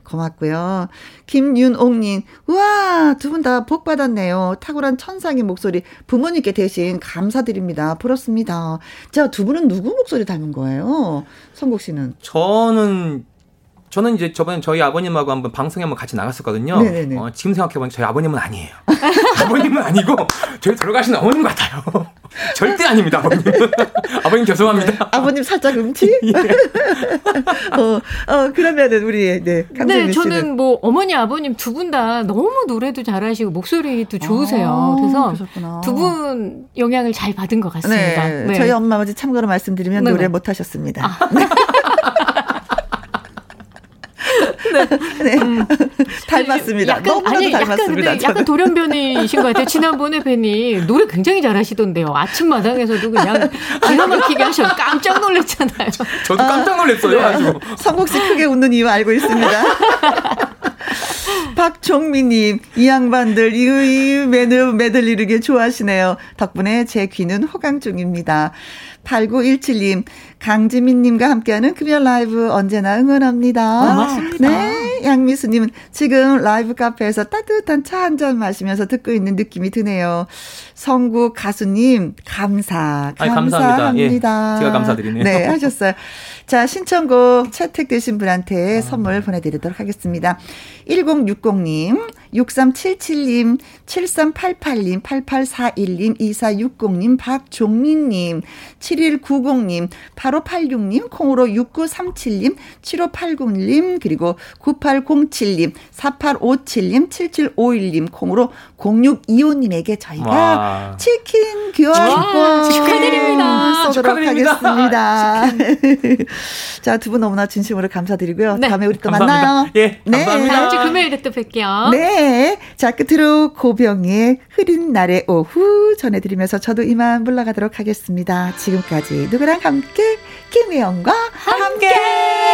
고맙고요. 김윤옥님, 우와, 두 분 다 복 받았네요. 탁월한 천상의 목소리, 부모님께 대신 감사드립니다. 부럽습니다. 자, 두 분은 누구 목소리 닮은 거예요? 성국 씨는? 저는, 저는 이제 저번에 저희 아버님하고 한번 방송에 한번 같이 나갔었거든요. 어, 지금 생각해보면 저희 아버님은 아니에요. 아버님은 아니고, 저희 돌아가신 어머님 같아요. 절대 아닙니다, 아버님. 아버님 죄송합니다. 네, 아버님 살짝 음치? 예. 어, 어, 그러면은 우리, 네, 강지민 네, 씨는. 저는 뭐, 어머니, 아버님 두 분 다 너무 노래도 잘하시고, 목소리도 좋으세요. 아, 그래서 두 분 영향을 잘 받은 것 같습니다. 네, 네. 저희 엄마 아버지 참고로 말씀드리면 네네. 노래 못 하셨습니다. 아. 네. 네. 음. 닮았습니다. 약간, 너무나도 아니, 닮았습니다. 약간, 약간 돌연변이신 것 같아요. 지난번에 뵈니 노래 굉장히 잘하시던데요. 아침마당에서도 그냥 기가 막히게 하셔서 깜짝 놀랐잖아요. 저도 깜짝 놀랐어요. 아, 네. 성국 씨 크게 웃는 이유 알고 있습니다. 박종미님, 이 양반들 이의 매듭 매들리르게 좋아하시네요. 덕분에 제 귀는 호강 중입니다. 팔구일칠님, 강지민님과 함께하는 금요 라이브 언제나 응원합니다. 아, 맞습니다. 네, 양미수님은 지금 라이브 카페에서 따뜻한 차 한 잔 마시면서 듣고 있는 느낌이 드네요. 성국 가수님 감사, 감사 아니, 감사합니다. 감사합니다. 예, 제가 감사드리네요. 네, 하셨어요. 자, 신청곡 채택되신 분한테 아, 선물 보내드리도록 하겠습니다. 일공육공님, 육삼칠칠님, 칠삼팔팔님, 팔팔사일님, 이사육공님, 박종민님, 칠일구공님, 팔오팔육님, 콩으로 육구삼칠님, 칠오팔공님, 그리고 구팔공칠님, 사팔오칠님, 칠칠오일님, 콩으로 공육이오님에게 저희가 와. 치킨 교환권 축하드립니다. 쏘도록 하겠습니다. 자, 두 분 너무나 진심으로 감사드리고요. 네. 다음에 우리 또 감사합니다. 만나요. 예, 네. 감사합니다. 다음 주 금요일에 또 뵐게요. 네. 자, 끝으로 고병의 흐린 날의 오후 전해드리면서 저도 이만 물러가도록 하겠습니다. 지금까지 누구랑 함께 김혜영과 함께, 함께.